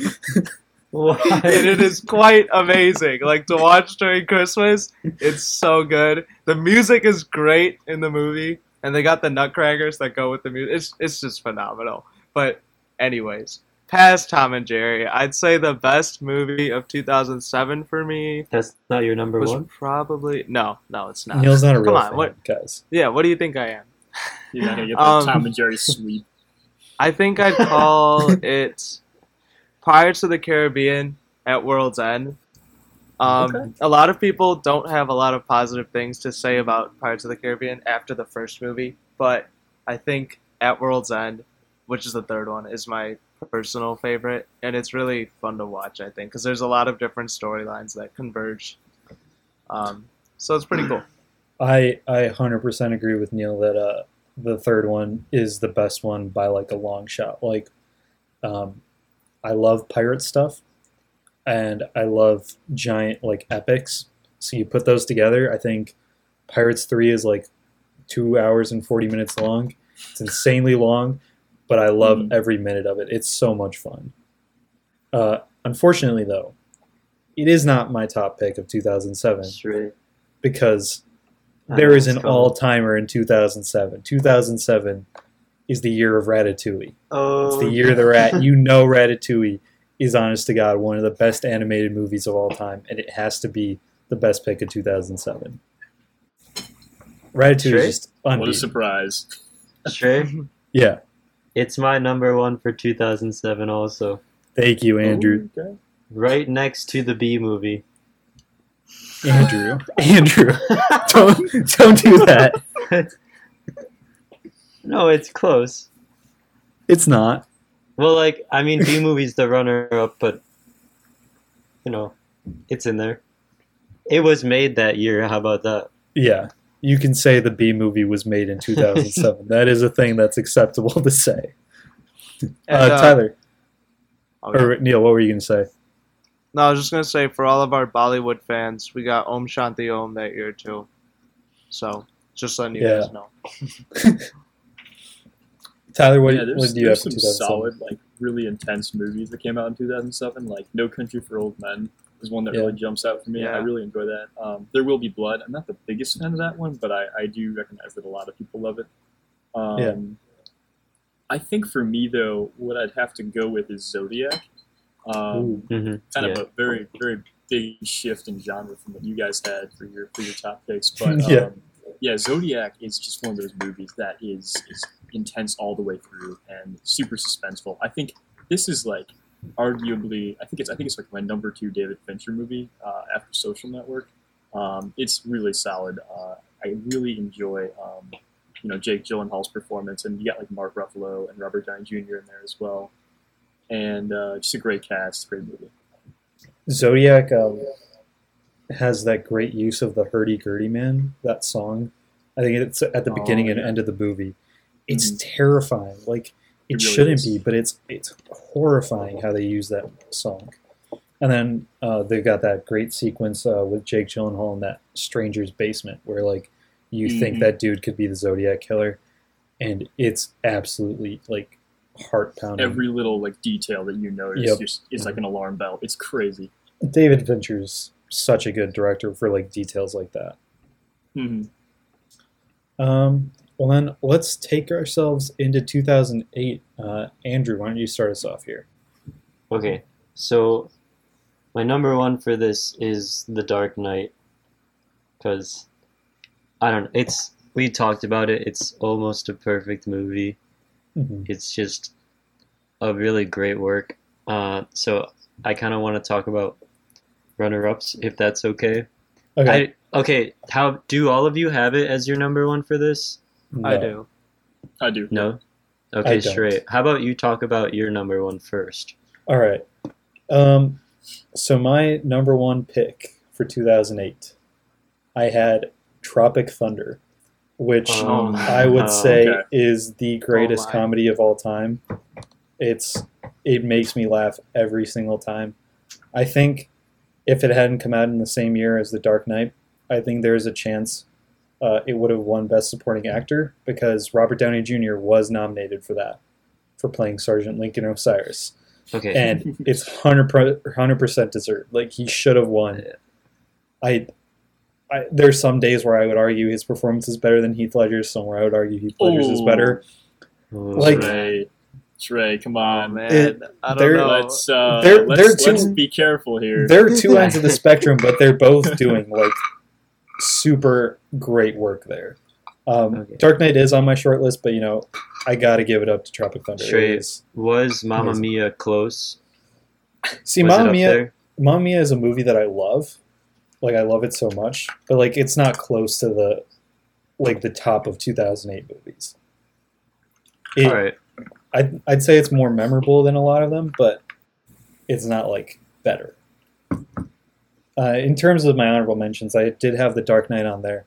What? And it is quite amazing. Like, to watch during Christmas, it's so good. The music is great in the movie. And they got the nutcrackers that go with the music. It's just phenomenal. But anyways, past Tom and Jerry, I'd say the best movie of 2007 for me. That's not your number one? Probably no, it's not. Neil's not a real fan, guys. Yeah, what do you think I am? You're not gonna get the Tom and Jerry sweep. I think I'd call it Pirates of the Caribbean at World's End. Okay. A lot of people don't have a lot of positive things to say about Pirates of the Caribbean after the first movie, but I think At World's End, which is the third one, is my personal favorite, and it's really fun to watch, I think, because there's a lot of different storylines that converge. So it's pretty cool. I 100% agree with Neil that the third one is the best one by, like, a long shot. Like, I love pirate stuff. And I love giant, like, epics. So you put those together. I think Pirates 3 is, like, 2 hours and 40 minutes long. It's insanely long, but I love every minute of it. It's so much fun. Unfortunately, though, it is not my top pick of 2007. Sure. Because there is an all-timer in 2007. 2007 is the year of Ratatouille. Oh. It's the year of the rat. You know Ratatouille is, honest to God, one of the best animated movies of all time, and it has to be the best pick of 2007. Ratatouille is just unbeaten. What a surprise. Sure? Yeah. It's my number one for 2007 also. Thank you, Andrew. Ooh, okay. Right next to the B movie. Andrew. Don't do that. No, it's close. It's not. Well, like, I mean, B-movie's the runner-up, but, you know, it's in there. It was made that year. How about that? Yeah. You can say the B-movie was made in 2007. That is a thing that's acceptable to say. And, Tyler. Or Neil, what were you going to say? No, I was just going to say, for all of our Bollywood fans, we got Om Shanti Om that year, too. So, just letting you guys know. Tyler, what do you have for 2007? There's some solid, like, really intense movies that came out in 2007. Like, No Country for Old Men is one that really jumps out for me. Yeah. I really enjoy that. There Will Be Blood. I'm not the biggest fan of that one, but I do recognize that a lot of people love it. I think for me, though, what I'd have to go with is Zodiac. Kind of a very, very big shift in genre from what you guys had for your top picks. But, yeah, Zodiac is just one of those movies that is intense all the way through and super suspenseful. I think this is like arguably, I think it's like my number 2 David Fincher movie after Social Network. It's really solid. I really enjoy, Jake Gyllenhaal's performance, and you got like Mark Ruffalo and Robert Downey Jr. in there as well. And just a great cast, great movie. Zodiac has that great use of the hurdy-gurdy man, that song. I think it's at the beginning and end of the movie. It's terrifying. Like, it really shouldn't be, but it's horrifying how they use that song. And then they've got that great sequence with Jake Gyllenhaal in that stranger's basement where, like, you think that dude could be the Zodiac killer. And it's absolutely, like, heart-pounding. Every little, like, detail that you notice is like an alarm bell. It's crazy. David Fincher's such a good director for, like, details like that. Mm-hmm. Well, then, let's take ourselves into 2008. Andrew, why don't you start us off here? Okay, so my number one for this is The Dark Knight, because I don't know. It's, we talked about it. It's almost a perfect movie. Mm-hmm. It's just a really great work. So I kind of want to talk about runner-ups, if that's okay. Okay. Okay. How do all of you have it as your number one for this? No. I do. No? Okay, straight. How about you talk about your number one first? All right. So my number one pick for 2008, I had Tropic Thunder, which I would say is the greatest comedy of all time. It makes me laugh every single time. I think if it hadn't come out in the same year as The Dark Knight, I think there's a chance it would have won Best Supporting Actor, because Robert Downey Jr. was nominated for that, for playing Sergeant Lincoln Osiris. Okay. And it's 100% deserved. Like, he should have won. I there's some days where I would argue his performance is better than Heath Ledger's. Somewhere I would argue Heath Ledger's is better. Trey, come on, man. I don't know. Let's be careful here. There are two ends of the spectrum, but they're both doing like super great work there. Dark Knight is on my short list, but I gotta give it up to Tropic Thunder. Was Mamma Mia close? See, Mamma Mia is a movie that I love. Like, I love it so much, but like, it's not close to the top of 2008 movies. All right. I'd say it's more memorable than a lot of them, but it's not like better. In terms of my honorable mentions, I did have The Dark Knight on there,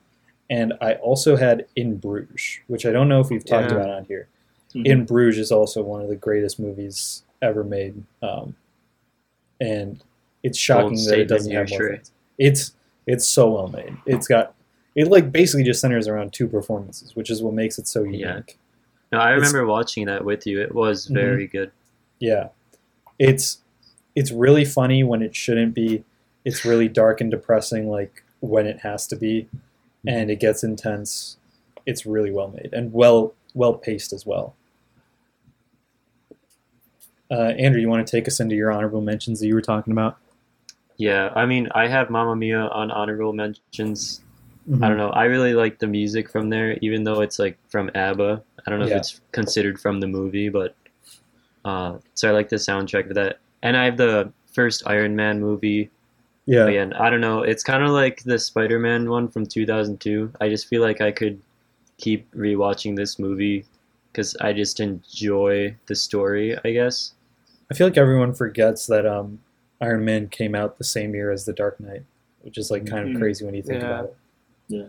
and I also had In Bruges, which I don't know if we've talked about on here. Mm-hmm. In Bruges is also one of the greatest movies ever made, and it's shocking that it doesn't have more. It's so well made. It basically just centers around two performances, which is what makes it so unique. Yeah. No, I remember watching that with you. It was very good. Yeah. It's really funny when it shouldn't be. It's really dark and depressing like when it has to be. And it gets intense. It's really well made and well paced as well. Andrew, you want to take us into your honorable mentions that you were talking about? Yeah, I mean, I have Mamma Mia on honorable mentions. Mm-hmm. I don't know. I really like the music from there, even though it's like from ABBA. I don't know if it's considered from the movie, but so I like the soundtrack for that. And I have the first Iron Man movie. Yeah. Again, I don't know. It's kind of like the Spider-Man one from 2002. I just feel like I could keep rewatching this movie because I just enjoy the story, I guess. I feel like everyone forgets that Iron Man came out the same year as The Dark Knight, which is like kind of crazy when you think about it. Yeah.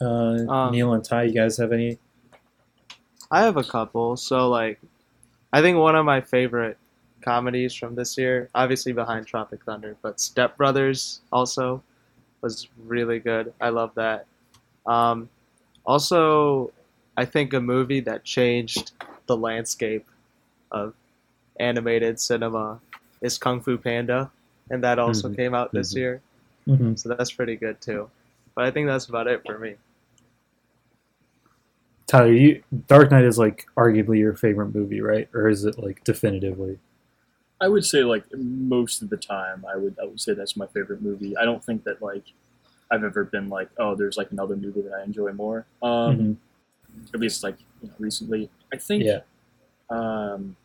Neil and Ty, you guys have any? I have a couple. So like, I think one of my favorite comedies from this year, obviously behind Tropic Thunder, but Step Brothers also was really good. I love that. Also, I think a movie that changed the landscape of animated cinema is Kung Fu Panda, and that also came out this year. Mm-hmm. So that's pretty good too. But I think that's about it for me. Tyler, Dark Knight is like arguably your favorite movie, right? Or is it like definitively? I would say like most of the time, I would say that's my favorite movie. I don't think that like I've ever been like, oh, there's like another movie that I enjoy more. At least like recently, I think. Yeah.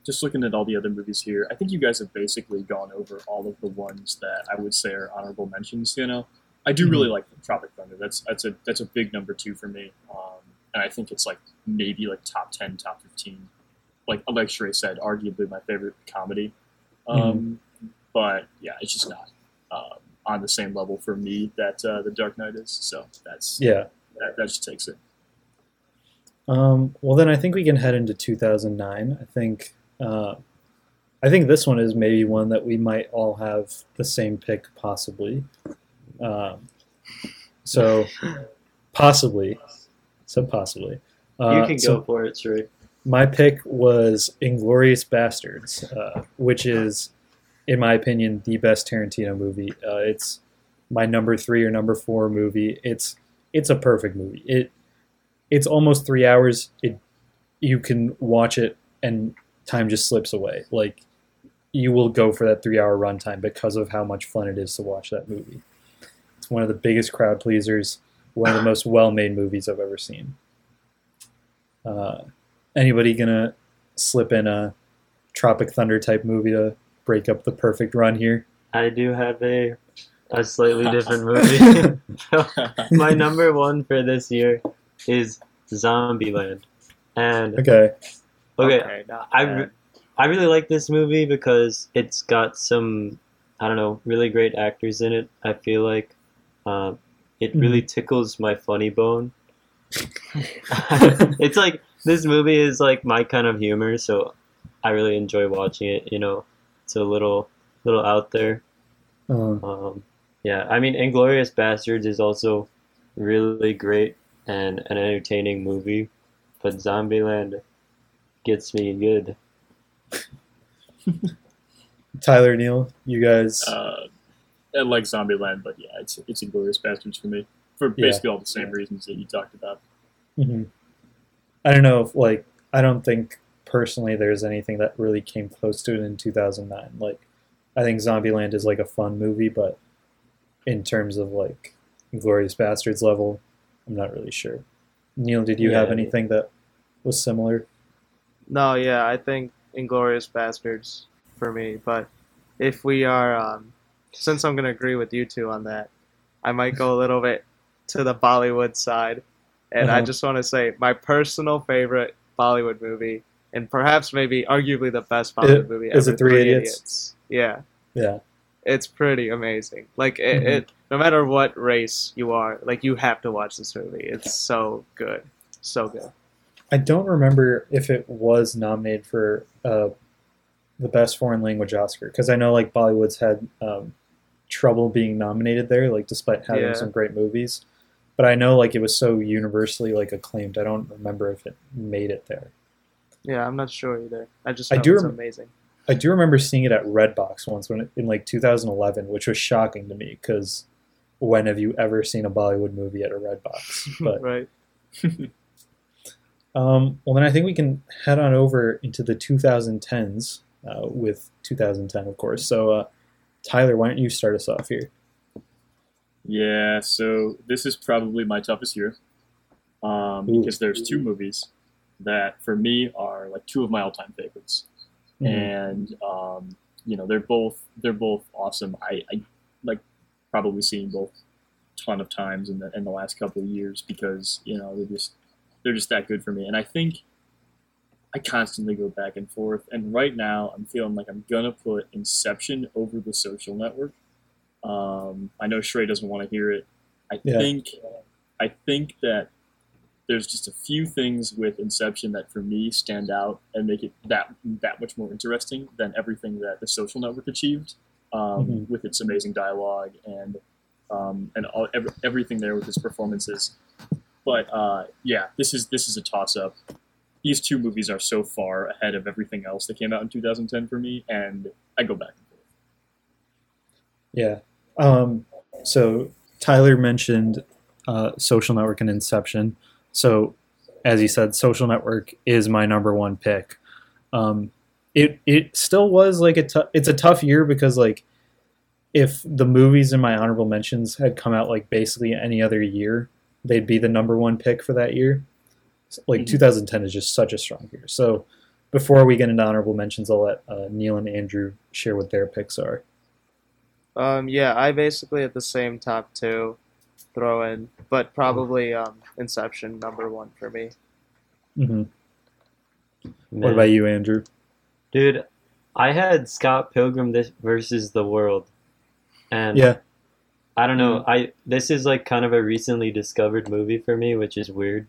Just looking at all the other movies here, I think you guys have basically gone over all of the ones that I would say are honorable mentions. I do really like Tropic Thunder. That's a big number two for me. And I think it's like maybe like top 10, top 15. Like Shrey said, arguably my favorite comedy. But yeah, it's just not on the same level for me that The Dark Knight is. So that just takes it. Well, then I think we can head into 2009. I think this one is maybe one that we might all have the same pick, possibly. So possibly. You can go for it, Shrey. My pick was Inglourious Bastards, which is, in my opinion, the best Tarantino movie. It's my number 3 or number 4 movie. It's a perfect movie. It's almost 3 hours. You can watch it and time just slips away. Like, you will go for that 3-hour runtime because of how much fun it is to watch that movie. It's It's one of the biggest crowd pleasers, one of the most well-made movies I've ever seen. Anybody gonna slip in a Tropic Thunder type movie to break up the perfect run here? I do have a slightly different movie. My number one for this year is Zombieland. And okay, I really like this movie because it's got some, I don't know, really great actors in it. I feel like it really tickles my funny bone. It's like, this movie is like my kind of humor, so I really enjoy watching it, you know. It's a little out there. Yeah, I mean, Inglourious Basterds is also really great and an entertaining movie, but Zombieland gets me good. Tyler, Neil, you guys? I like Zombieland, but yeah, it's Inglourious Basterds for me, for basically all the same reasons that you talked about. Mm-hmm. I don't know if, like, I don't think personally there's anything that really came close to it in 2009. Like, I think Zombieland is like a fun movie, but in terms of like Inglourious Basterds level, I'm not really sure. Neil, did you have anything that was similar? No, yeah, I think Inglourious Basterds for me, but if we are, since I'm going to agree with you two on that, I might go a little bit to the Bollywood side. And I just want to say my personal favorite Bollywood movie, and perhaps maybe arguably the best Bollywood movie ever, is it Three Idiots? Yeah. It's pretty amazing. Like, it, no matter what race you are, like, you have to watch this movie. It's so good. So good. I don't remember if it was nominated for the Best Foreign Language Oscar, because I know, like, Bollywood's had trouble being nominated there, like, despite having some great movies. But I know, like, it was so universally, like, acclaimed. I don't remember if it made it there. Yeah, I'm not sure either. I just know it's amazing. I do remember seeing it at Redbox once in, like, 2011, which was shocking to me, because when have you ever seen a Bollywood movie at a Redbox? But, right. Well, then I think we can head on over into the 2010s with 2010, of course. So, Tyler, why don't you start us off here? Yeah, so this is probably my toughest year because there's two movies that for me are like two of my all-time favorites, and you know, they're both awesome. I like probably seen both a ton of times in the last couple of years because, you know, they're just that good for me. And I think I constantly go back and forth. And right now I'm feeling like I'm gonna put Inception over The Social Network. I know Shrey doesn't want to hear it. I think that there's just a few things with Inception that for me stand out and make it that much more interesting than everything that The Social Network achieved with its amazing dialogue and everything there with its performances. But yeah, this is a toss-up. These two movies are so far ahead of everything else that came out in 2010 for me, and I go back and forth. Yeah. So Tyler mentioned Social Network and Inception. So as he said, Social Network is my number one pick. It still was like it's a tough year because, like, if the movies in my honorable mentions had come out like basically any other year, they'd be the number one pick for that year. Like 2010 is just such a strong year. So before we get into honorable mentions, I'll let Neil and Andrew share what their picks are. Yeah, I basically at the same top two throw in, but probably Inception number one for me. What about you, Andrew? Dude, I had Scott Pilgrim versus the World, and I don't know. This is like kind of a recently discovered movie for me, which is weird,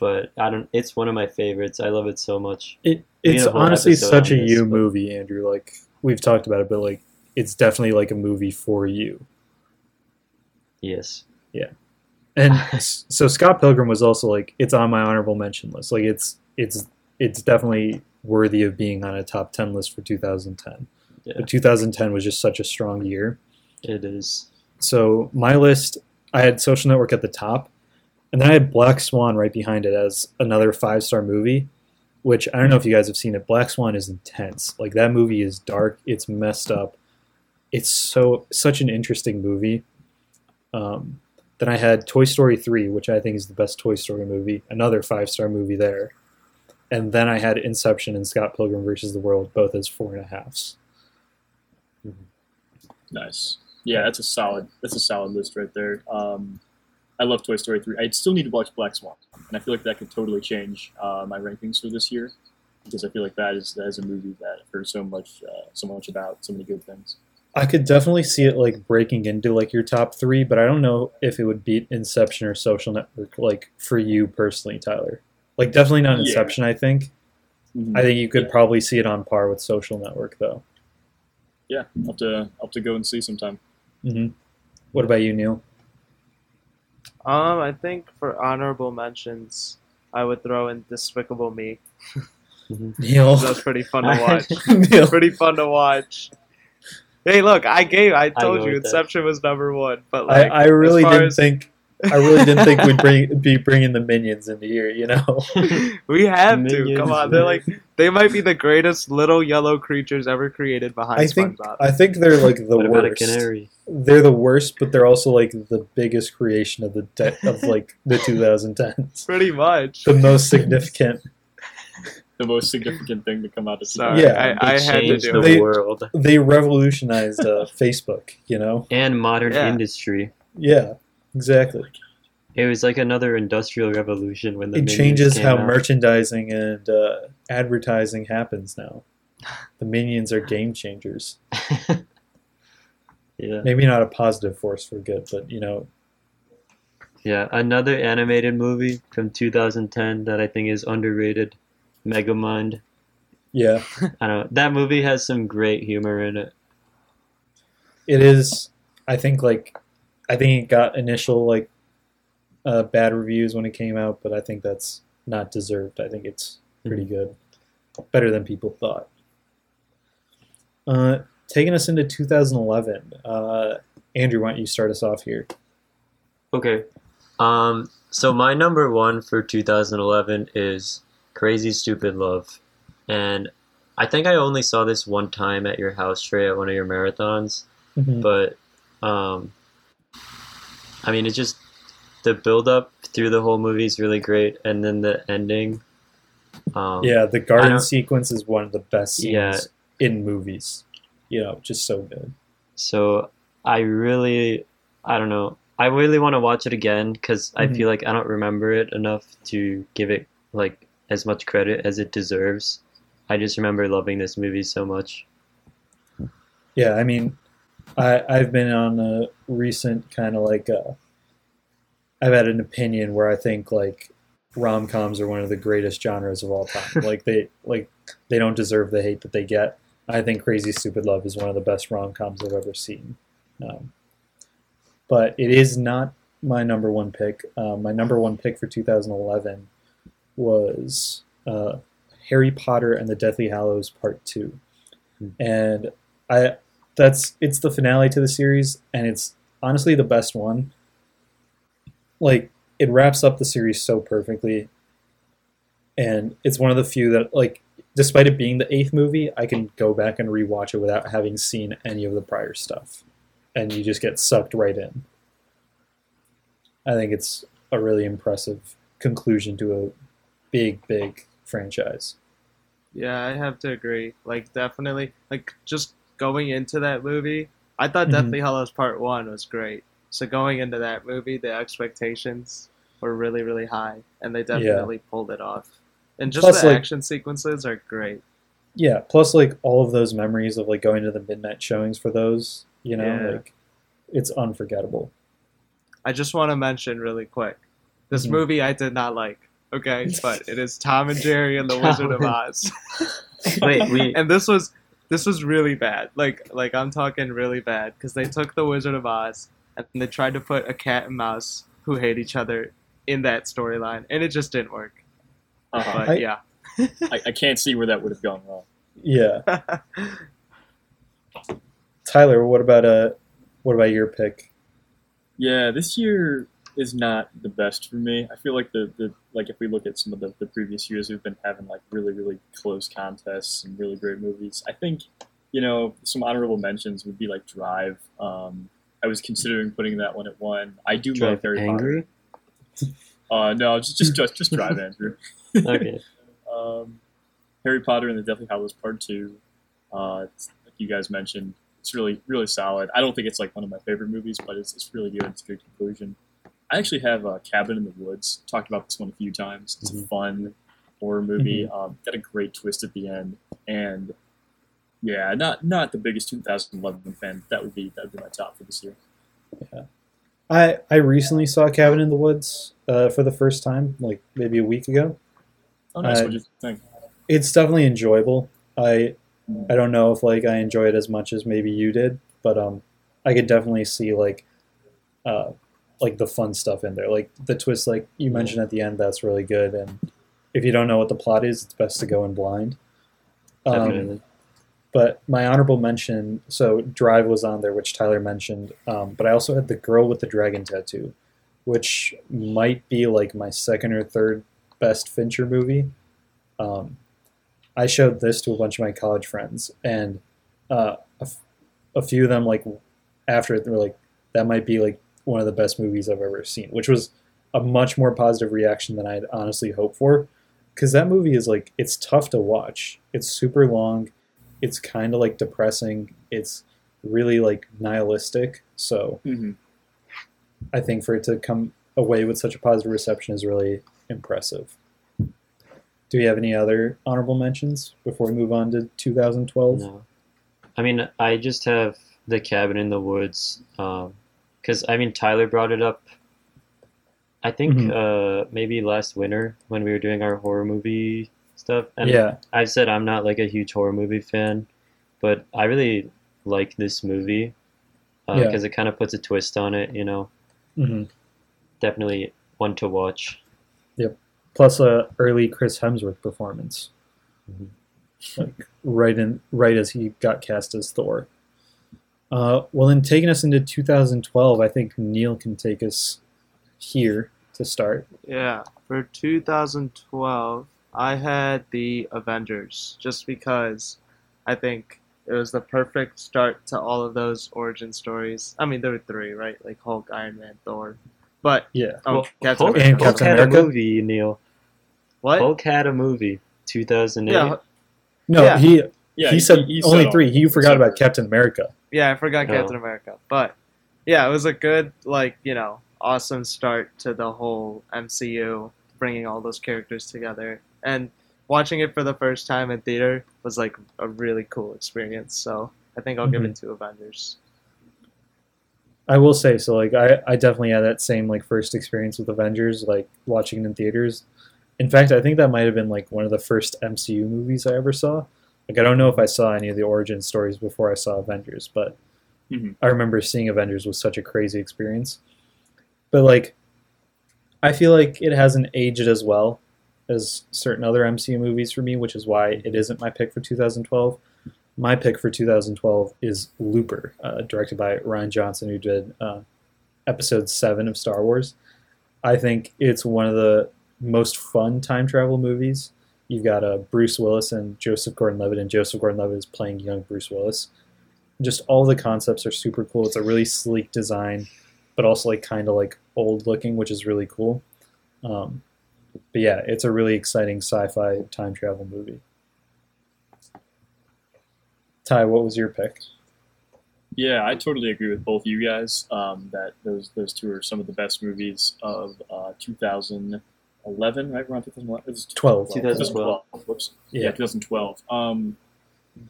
but it's one of my favorites. I love it so much. It's honestly such a you movie, Andrew. Like, we've talked about it, but like, it's definitely like a movie for you. Yes. Yeah. And so Scott Pilgrim was also like, it's on my honorable mention list. Like, it's definitely worthy of being on a top 10 list for 2010. Yeah. But 2010 was just such a strong year. It is. So my list, I had Social Network at the top, and then I had Black Swan right behind it as another 5-star movie, which I don't know if you guys have seen it. Black Swan is intense. Like, that movie is dark. It's messed up. It's such an interesting movie. Then I had Toy Story 3, which I think is the best Toy Story movie, another 5-star movie there. And then I had Inception and Scott Pilgrim versus the World, both as 4.5s. Nice. Yeah, that's a solid list right there. I love Toy Story 3. I still need to watch Black Swan, and I feel like that could totally change my rankings for this year, because I feel like that is a movie that I've heard so much about, so many good things. I could definitely see it like breaking into like your top three, but I don't know if it would beat Inception or Social Network, like for you personally, Tyler. Like definitely not Inception, yeah. I think. Mm-hmm. I think you could probably see it on par with Social Network though. Yeah, I'll have to go and see sometime. Mm-hmm. What about you, Neil? I think for honorable mentions, I would throw in Despicable Me. Neil, that's pretty fun to watch. Neil. Pretty fun to watch. Hey, look, I told you Inception was #1, but like I really didn't think we'd be bringing the Minions into here, you know. We have Minions, to. Come on, they're like they might be the greatest little yellow creatures ever created behind SpongeBob. I think they're like the worst. About a canary? They're the worst, but they're also like the biggest creation of the 2010s. Pretty much. The most significant thing to come out of. Sorry, yeah, I had to do the world. They revolutionized Facebook, you know, and modern industry. Yeah. Exactly. It was like another industrial revolution when it changes how merchandising and advertising happens now. The Minions are game changers. Yeah. Maybe not a positive force for good, but you know. Yeah, another animated movie from 2010 that I think is underrated, Megamind. Yeah. I don't know. That movie has some great humor in it. It is, I think it got initial like bad reviews when it came out, but I think that's not deserved. I think it's pretty good, better than people thought. Taking us into 2011, Andrew, why don't you start us off here? Okay. So my #1 for 2011 is Crazy Stupid Love, and I think I only saw this one time at your house, Trey, at one of your marathons, but. I mean, it's just the build-up through the whole movie is really great, and then the ending. The garden sequence is one of the best scenes in movies. You know, just so good. So I really want to watch it again because I feel like I don't remember it enough to give it like as much credit as it deserves. I just remember loving this movie so much. Yeah, I mean. I've been on a recent kind of like I've had an opinion where I think like rom-coms are one of the greatest genres of all time. They don't deserve the hate that they get. I think Crazy Stupid Love is one of the best rom-coms I've ever seen. But it is not my #1 pick. My #1 pick for 2011 was Harry Potter and the Deathly Hallows Part 2. And it's the finale to the series, and it's honestly the best one. Like, it wraps up the series so perfectly, and it's one of the few that, like, despite it being the 8th movie, I can go back and rewatch it without having seen any of the prior stuff, and you just get sucked right in. I think it's a really impressive conclusion to a big, big franchise. Yeah, I have to agree. Like, definitely, like, just going into that movie, I thought Deathly Hallows Part 1 was great. So going into that movie, the expectations were really, really high, and they definitely pulled it off. And just plus, the action sequences are great. Yeah, plus like all of those memories of like going to the midnight showings for those, you know, like it's unforgettable. I just want to mention really quick, this movie I did not like. Okay, but it is Tom and Jerry and the Wizard of Oz. And this was really bad. Like I'm talking really bad, because they took the Wizard of Oz and they tried to put a cat and mouse who hate each other in that storyline, and it just didn't work. But yeah, I can't see where that would have gone wrong. Yeah. Tyler, what about your pick? Yeah, this year is not the best for me. I feel like the if we look at some of the previous years, we've been having like really, really close contests and really great movies. I think, you know, some honorable mentions would be like Drive. I was considering putting that one at one. I do love Harry Potter. No, just Drive Andrew. Okay. Harry Potter and the Deathly Hallows Part 2. It's, like you guys mentioned, it's really, really solid. I don't think it's like one of my favorite movies, but it's really good. It's a good conclusion. I actually have Cabin in the Woods. Talked about this one a few times. It's a fun horror movie. Got a great twist at the end. And yeah, not the biggest 2011 fan. That would be my top for this year. Yeah. I recently saw Cabin in the Woods for the first time, like maybe a week ago. Oh, nice. What did you think? It's definitely enjoyable. I don't know if like I enjoy it as much as maybe you did, but I could definitely see like the fun stuff in there, like the twist, like you mentioned at the end. That's really good. And if you don't know what the plot is, it's best to go in blind. Definitely. But my honorable mention, so Drive was on there, which Tyler mentioned, but I also had The Girl with the Dragon Tattoo, which might be like my second or third best Fincher movie. I showed this to a bunch of my college friends, and a few of them, like after it, they were like, that might be like one of the best movies I've ever seen, which was a much more positive reaction than I had honestly hoped for, because that movie is like, it's tough to watch. It's super long. It's kind of like depressing. It's really like nihilistic. So I think for it to come away with such a positive reception is really impressive. Do we have any other honorable mentions before we move on to 2012? No. I mean, I just have The Cabin in the Woods. Because, I mean, Tyler brought it up, I think maybe last winter when we were doing our horror movie stuff, and yeah, I've said I'm not like a huge horror movie fan, but I really like this movie because it kind of puts a twist on it, you know. Definitely one to watch. Yep. Plus a early Chris Hemsworth performance, like right as he got cast as Thor. Well, in taking us into 2012, I think Neil can take us here to start. Yeah, for 2012. I had The Avengers, just because I think it was the perfect start to all of those origin stories. I mean, there were three, right? Like Hulk, Iron Man, Thor. But yeah, Hulk had a movie, Neil. What? Hulk had a movie, 2008. Yeah. No, yeah. He said he only three. You forgot about Captain America. Yeah, I forgot Captain America. But yeah, it was a good, like, you know, awesome start to the whole MCU, bringing all those characters together. And watching it for the first time in theater was like a really cool experience. So I think I'll give it to Avengers. I will say, so like I definitely had that same like first experience with Avengers, like watching it in theaters. In fact, I think that might have been like one of the first MCU movies I ever saw. Like I don't know if I saw any of the origin stories before I saw Avengers, but I remember seeing Avengers was such a crazy experience. But like I feel like it hasn't aged as well as certain other MCU movies for me, which is why it isn't my pick for 2012. My pick for 2012 is Looper, directed by Ryan Johnson, who did episode 7 of Star Wars. I think it's one of the most fun time travel movies. You've got Bruce Willis and Joseph Gordon-Levitt, and Joseph Gordon-Levitt is playing young Bruce Willis. Just all the concepts are super cool. It's a really sleek design, but also like kind of like old looking, which is really cool. But yeah, it's a really exciting sci-fi time travel movie. Ty, what was your pick? Yeah, I totally agree with both you guys that those two are some of the best movies of 2011, right? Around 2011? It was 2012. Whoops. Yeah, 2012.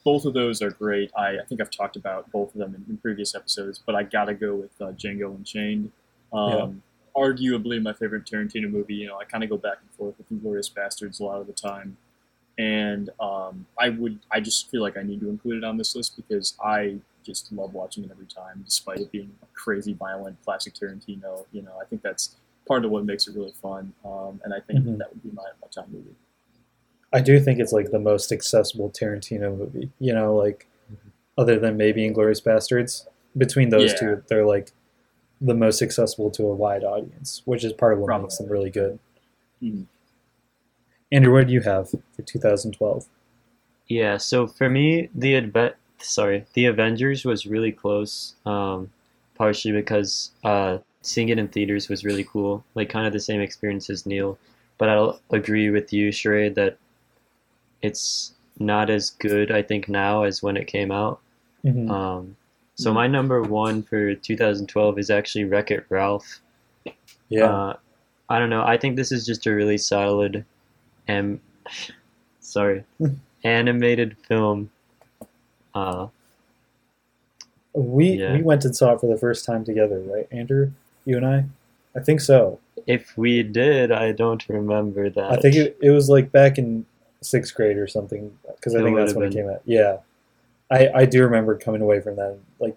Both of those are great. I think I've talked about both of them in previous episodes, but I gotta go with Django Unchained. Arguably my favorite Tarantino movie. You know, I kind of go back and forth with Inglourious Bastards a lot of the time, and I just feel like I need to include it on this list because I just love watching it every time, despite it being a crazy, violent, classic Tarantino. You know, I think that's part of what makes it really fun, and I think that would be my top movie. I do think it's like the most accessible Tarantino movie. You know, like other than maybe Inglourious Bastards, between those two, they're like the most accessible to a wide audience, which is part of what makes them really good. Andrew, what do you have for 2012? Yeah, so for me, the Avengers was really close. partially because seeing it in theaters was really cool, like kind of the same experience as Neil. But I'll agree with you, Sheree, that it's not as good, I think, now as when it came out. Mm-hmm. So my number one for 2012 is actually Wreck-It Ralph. Yeah. I don't know. I think this is just a really solid animated film. We went and saw it for the first time together, right, Andrew? You and I? I think so. If we did, I don't remember that. I think it was like back in 6th grade or something, because I think that's when it came out. Yeah. I do remember coming away from that. Like,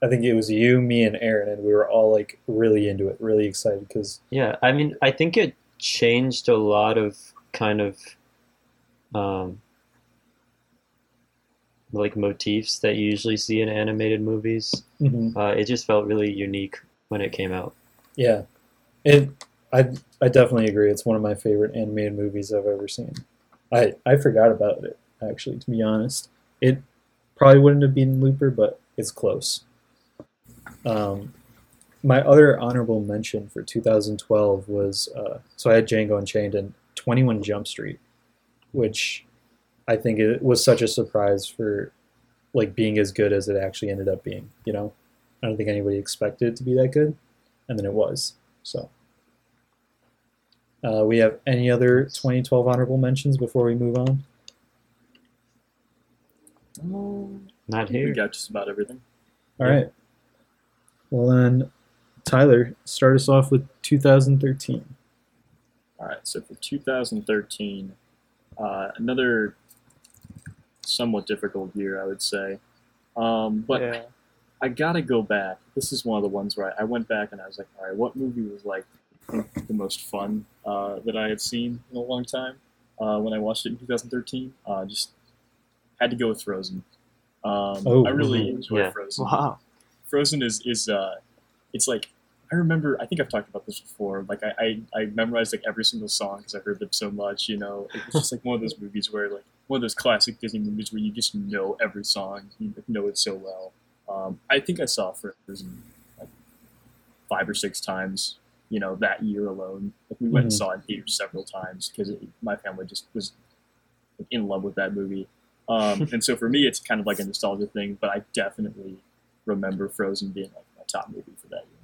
I think it was you, me, and Aaron, and we were all like really into it, really excited. Because yeah, I mean, I think it changed a lot of kind of like motifs that you usually see in animated movies. Mm-hmm. It just felt really unique when it came out. Yeah, I definitely agree. It's one of my favorite animated movies I've ever seen. I forgot about it, actually, to be honest. It probably wouldn't have been Looper, but it's close. My other honorable mention for 2012 was, so I had Django Unchained and 21 Jump Street, which I think it was such a surprise for like being as good as it actually ended up being, you know? I don't think anybody expected it to be that good, and then it was. So we have any other 2012 honorable mentions before we move on? Not here. We got just about everything. All right. Well, then, Tyler, start us off with 2013. All right. So for 2013, another somewhat difficult year, I would say. But yeah. I got to go back. This is one of the ones where I went back and I was like, all right, what movie was like the most fun that I had seen in a long time when I watched it in 2013? Just had to go with Frozen. I really enjoyed Frozen. Wow. Frozen is it's like, I remember, I think I've talked about this before, like I memorized like every single song because I heard them so much, you know. It's just like one of those movies where like, one of those classic Disney movies where you just know every song, you know it so well. I think I saw Frozen like 5 or 6 times, you know, that year alone. Like, we went and saw it in theaters several times because my family just was like, in love with that movie. And so for me, it's kind of like a nostalgia thing, but I definitely remember Frozen being like my top movie for that year.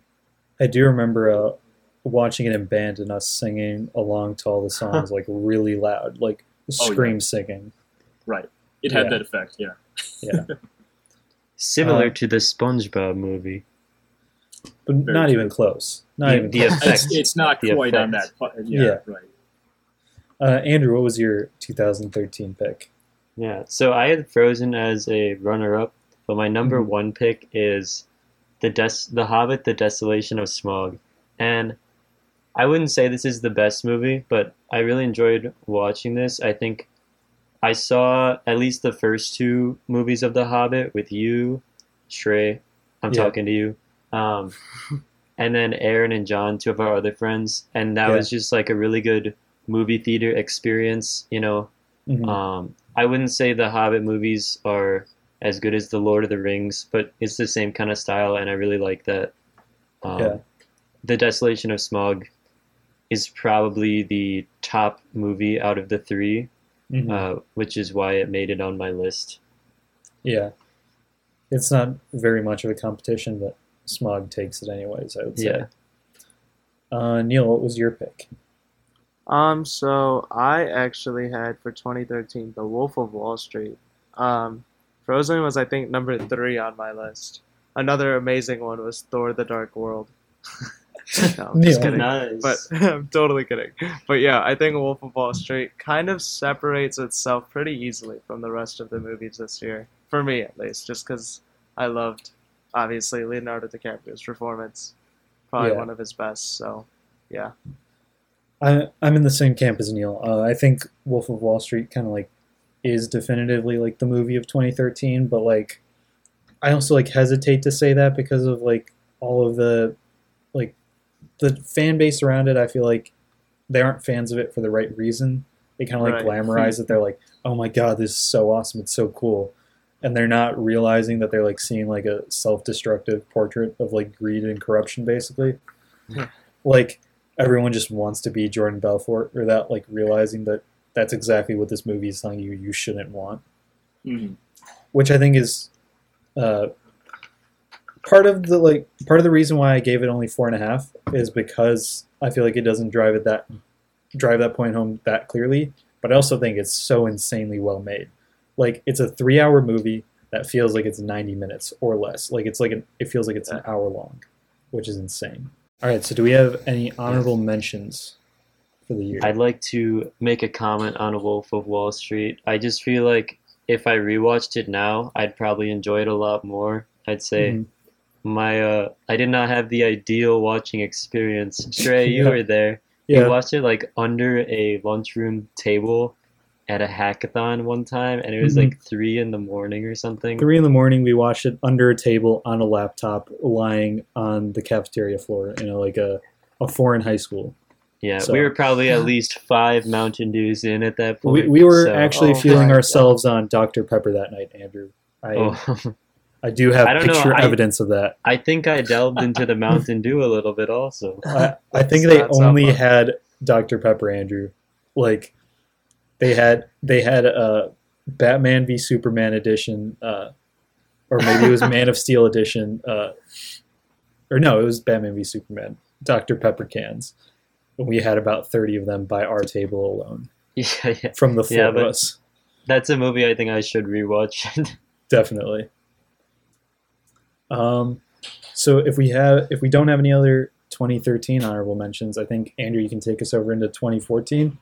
I do remember watching it in band and us singing along to all the songs like really loud, like scream singing. Right. It had that effect. Yeah. Yeah. Similar to the SpongeBob movie, but not even close. Not even close. Effect. It's not quite effect. On that. Yeah. Right. Andrew, what was your 2013 pick? Yeah, so I had Frozen as a runner-up, but my number one pick is The Hobbit, The Desolation of Smaug. And I wouldn't say this is the best movie, but I really enjoyed watching this. I think I saw at least the first 2 movies of The Hobbit with you, Shrey, I'm talking to you, and then Aaron and John, 2 of our other friends. And that was just like a really good movie theater experience, you know. Mm-hmm. I wouldn't say the Hobbit movies are as good as the Lord of the Rings, but it's the same kind of style, and I really like that. The Desolation of Smaug is probably the top movie out of the 3, which is why it made it on my list. Yeah. It's not very much of a competition, but Smaug takes it anyways, I would say. Yeah. Neil, what was your pick? So I actually had for 2013 The Wolf of Wall Street. Frozen was, I think, number 3 on my list. Another amazing one was Thor: The Dark World. No, I'm just kidding. Nice. But I'm totally kidding. But yeah, I think Wolf of Wall Street kind of separates itself pretty easily from the rest of the movies this year, for me at least, just because I loved, obviously, Leonardo DiCaprio's performance, probably one of his best. So yeah. I'm in the same camp as Neil. I think Wolf of Wall Street kind of like is definitively like the movie of 2013, but like I also like hesitate to say that because of like all of the like the fan base around it. I feel like they aren't fans of it for the right reason. They kind of like glamorize it. They're like, oh my god, this is so awesome, it's so cool, and they're not realizing that they're like seeing like a self-destructive portrait of like greed and corruption, basically. Yeah. Like everyone just wants to be Jordan Belfort, or that like realizing that that's exactly what this movie is telling you you shouldn't want. Mm-hmm. Which I think is part of the reason why I gave it only 4.5 is because I feel like it doesn't drive that point home that clearly. But I also think it's so insanely well made. Like it's a 3-hour movie that feels like it's 90 minutes or less. Like it's like it feels like it's an hour long, which is insane. All right, so do we have any honorable mentions for the year? I'd like to make a comment on A Wolf of Wall Street. I just feel like if I rewatched it now, I'd probably enjoy it a lot more. I'd say I did not have the ideal watching experience. Shrey, you were there. Yeah. You watched it like under a lunchroom table at a hackathon one time, and it was like 3 in the morning or something. 3 in the morning, we watched it under a table on a laptop, lying on the cafeteria floor in a foreign high school. Yeah, so we were probably at least 5 Mountain Dews in at that point. We were feeling ourselves on Dr. Pepper that night, Andrew. I do have evidence of that. I think I delved into the Mountain Dew a little bit also. I think they only had Dr. Pepper, Andrew. Like they had a Batman v Superman edition, or maybe it was Man of Steel edition, or no, it was Batman v Superman. Dr. Pepper cans. We had about 30 of them by our table alone. Yeah. From the 4 of us. That's a movie I think I should rewatch. Definitely. So if we don't have any other 2013 honorable mentions, I think, Andrew, you can take us over into 2014.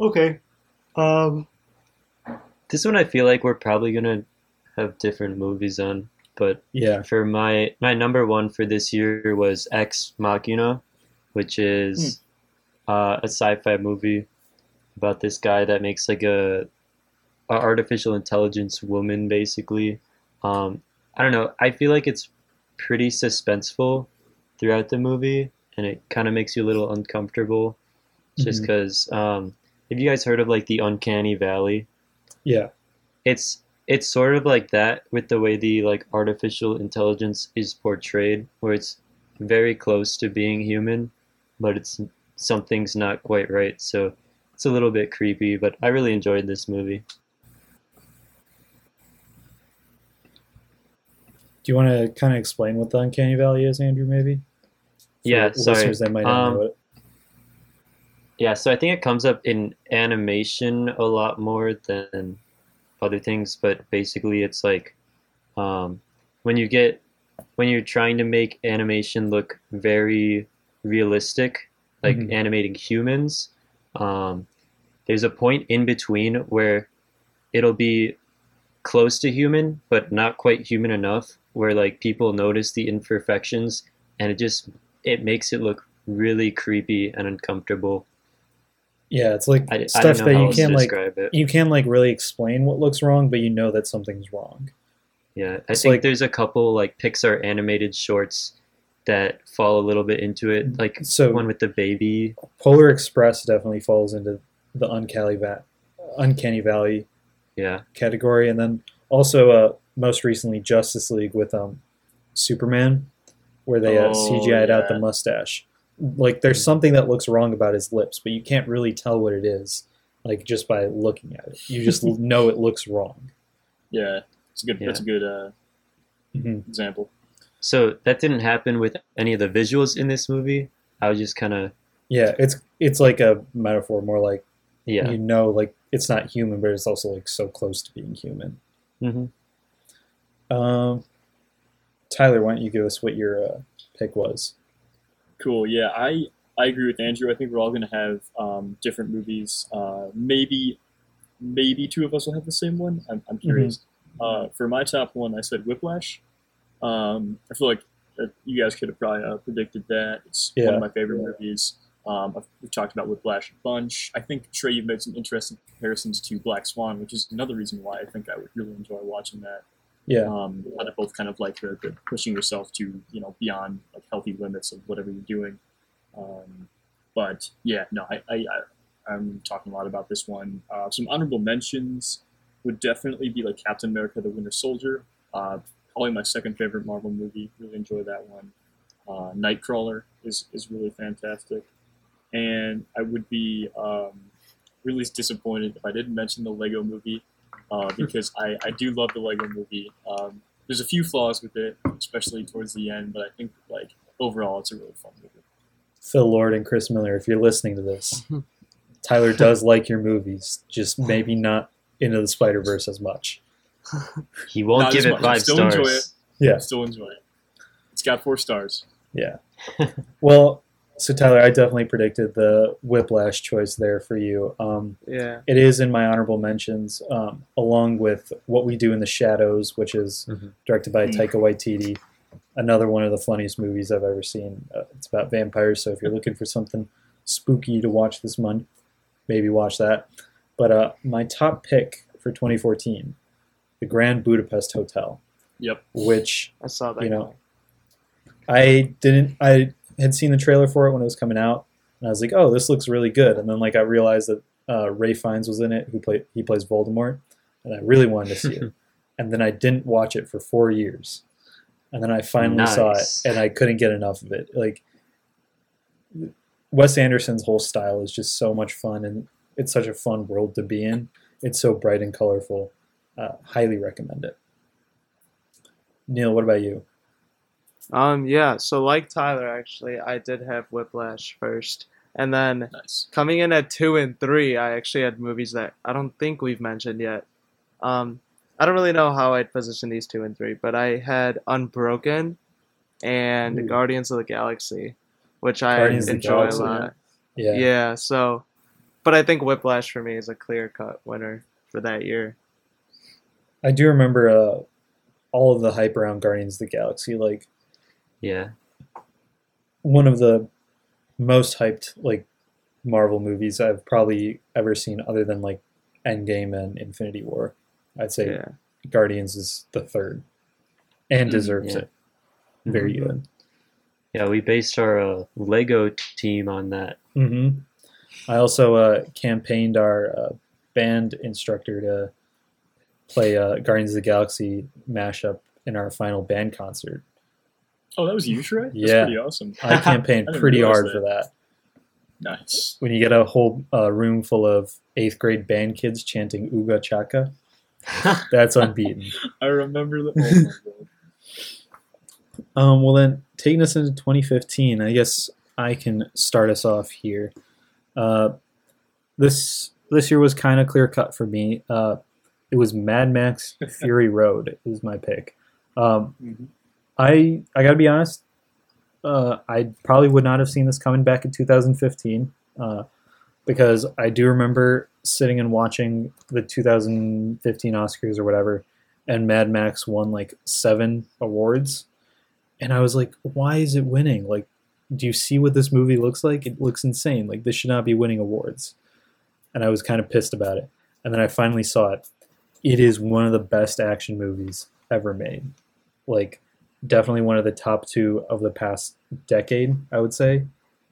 Okay. This one I feel like we're probably going to have different movies on. But yeah, for my number one for this year was Ex Machina, which is a sci-fi movie about this guy that makes like a artificial intelligence woman, basically. I don't know. I feel like it's pretty suspenseful throughout the movie, and it kind of makes you a little uncomfortable just because have you guys heard of like the Uncanny Valley? Yeah. It's sort of like that with the way the like artificial intelligence is portrayed, where it's very close to being human, but it's something's not quite right. So it's a little bit creepy, but I really enjoyed this movie. Do you want to kind of explain what the Uncanny Valley is, Andrew, maybe? Yeah, sorry. That might not know it. Yeah, so I think it comes up in animation a lot more than other things, but basically it's like when you're trying to make animation look very realistic, like animating humans, there's a point in between where it'll be close to human, but not quite human enough, where like people notice the imperfections, and it makes it look really creepy and uncomfortable. Yeah, it's like stuff that you can't like really explain what looks wrong, but you know that something's wrong. Yeah, I think there's a couple like Pixar animated shorts that fall a little bit into it, like the one with the baby. Polar Express definitely falls into the Uncanny Valley. Yeah. Category, and then also most recently Justice League with Superman, where they CGI'd out the mustache. Like there's something that looks wrong about his lips, but you can't really tell what it is, like just by looking at it. You just know it looks wrong. Yeah, that's a good example. So that didn't happen with any of the visuals in this movie. I was just kind of it's like a metaphor, more like like. It's not human, but it's also like so close to being human. Mm-hmm. Tyler, why don't you give us what your pick was? Cool. Yeah, I agree with Andrew. I think we're all going to have different movies. Maybe 2 of us will have the same one. I'm curious. Mm-hmm. For my top one, I said Whiplash. I feel like you guys could have probably predicted that. It's one of my favorite movies. We've talked about Whiplash a bunch. I think, Trey, you've made some interesting comparisons to Black Swan, which is another reason why I think I would really enjoy watching that. Yeah. How they're both kind of like the pushing yourself to, beyond like healthy limits of whatever you're doing. But yeah, no, I'm talking a lot about this one. Some honorable mentions. would definitely be like Captain America: The Winter Soldier. Probably my second favorite Marvel movie. Really enjoy that one. Nightcrawler is really fantastic. And I would be really disappointed if I didn't mention the Lego movie, because I do love the Lego movie. There's a few flaws with it, especially towards the end, but I think like overall it's a really fun movie. Phil Lord and Chris Miller, if you're listening to this, Tyler does like your movies, just maybe not into the Spider-Verse as much. He won't give it 5 still stars. Enjoy it. Yeah. Still enjoy it. It's got 4 stars. Yeah. Well, so Tyler, I definitely predicted the Whiplash choice there for you. Yeah. It is in my honorable mentions, along with What We Do in the Shadows, which is directed by Taika Waititi. Another one of the funniest movies I've ever seen. It's about vampires, so if you're looking for something spooky to watch this month, maybe watch that. But my top pick for 2014, The Grand Budapest Hotel. Yep. Which I saw that. You know, I had seen the trailer for it when it was coming out, and I was like, "Oh, this looks really good." And then like I realized that Ray Fiennes was in it, who plays Voldemort, and I really wanted to see it. And then I didn't watch it for 4 years. And then I finally saw it, and I couldn't get enough of it. Like, Wes Anderson's whole style is just so much fun, and it's such a fun world to be in. It's so bright and colorful. Highly recommend it. Neil, what about you? Yeah, so like Tyler, actually, I did have Whiplash first. And then coming in at 2 and 3, I actually had movies that I don't think we've mentioned yet. I don't really know how I'd position these 2 and 3, but I had Unbroken and Guardians of the Galaxy, which I enjoy a lot. Yeah, so, but I think Whiplash for me is a clear-cut winner for that year. I do remember all of the hype around Guardians of the Galaxy, like, yeah, one of the most hyped like Marvel movies I've probably ever seen, other than like Endgame and Infinity War. I'd say Guardians is the third, and deserves it. Very good. Yeah, we based our Lego team on that. Mm-hmm. I also campaigned our band instructor to play Guardians of the Galaxy mashup in our final band concert. Oh, that was you, Shrek? Yeah. That's pretty awesome. I campaigned pretty hard for that. Nice. When you get a whole room full of 8th grade band kids chanting Ooga Chaka, that's unbeaten. I remember that. Oh my God. Well, then, taking us into 2015, I guess I can start us off here. This year was kind of clear-cut for me. It was Mad Max Fury Road is my pick. I gotta be honest, I probably would not have seen this coming back in 2015, because I do remember sitting and watching the 2015 Oscars or whatever, and Mad Max won like 7 awards, and I was like, why is it winning? Like, do you see what this movie looks like? It looks insane. Like, this should not be winning awards. And I was kind of pissed about it. And then I finally saw it. It is one of the best action movies ever made. Like, definitely one of the top 2 of the past decade, I would say,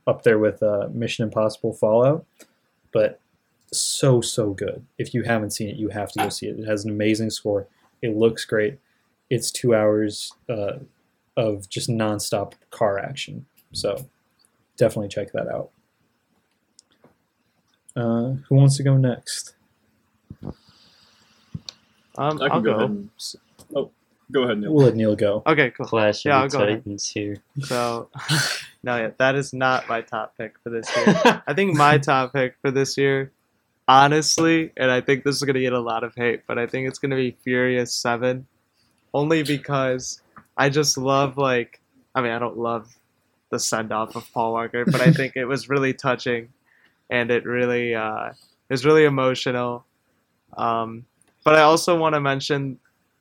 up there with Mission Impossible Fallout, but so good. If you haven't seen it, you have to go see it. It has an amazing score. It looks great. It's 2 hours of just nonstop car action. So definitely check that out. Who wants to go next? I can go. Go ahead, Neil. We'll let Neil go. Okay, cool. Clash of the Titans here. So, that is not my top pick for this year. I think my top pick for this year, honestly, and I think this is going to get a lot of hate, but I think it's going to be Furious 7, only because I just love, like, I mean, I don't love the send-off of Paul Walker, but I think it was really touching, and it really is really emotional. But I also want to mention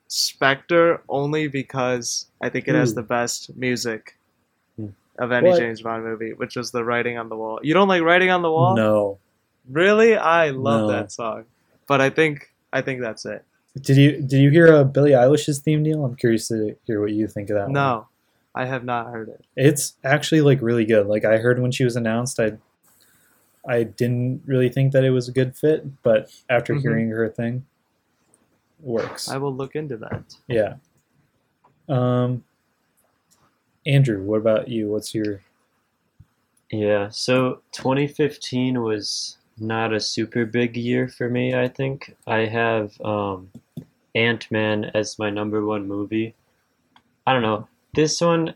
Spectre only because I think it has the best music of any James Bond movie, which was the Writing on the Wall. You don't like Writing on the Wall? No. Really? I love that song. But I think that's it. Did you hear Billie Eilish's theme, Neil? I'm curious to hear what you think of that one. No, I have not heard it. It's actually like really good. Like, I heard when she was announced, I didn't really think that it was a good fit, but after hearing her thing, works. I will look into that. Yeah. Andrew, what about you? What's your... Yeah, so 2015 was not a super big year for me, I think. I have Ant-Man as my number one movie. I don't know. This one,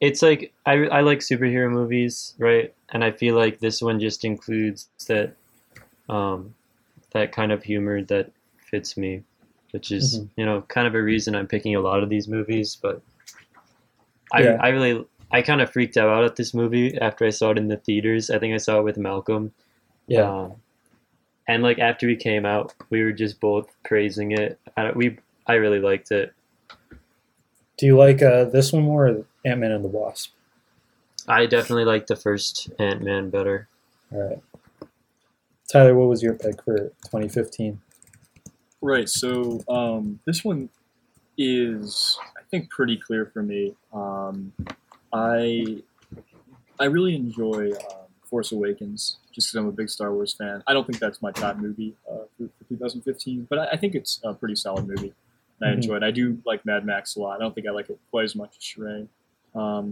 it's like, I like superhero movies, right? And I feel like this one just includes that that kind of humor that fits me, which is, you know, kind of a reason I'm picking a lot of these movies. But I kind of freaked out at this movie after I saw it in the theaters. I think I saw it with Malcolm. Yeah. And like after we came out, we were just both praising it. I really liked it. Do you like this one more or Ant-Man and the Wasp? I definitely like the first Ant-Man better. All right. Tyler, what was your pick for 2015? Right, so this one is, I think, pretty clear for me. I really enjoy Force Awakens, just because I'm a big Star Wars fan. I don't think that's my top movie for 2015, but I think it's a pretty solid movie, and I enjoy it. I do like Mad Max a lot. I don't think I like it quite as much as Shrek. I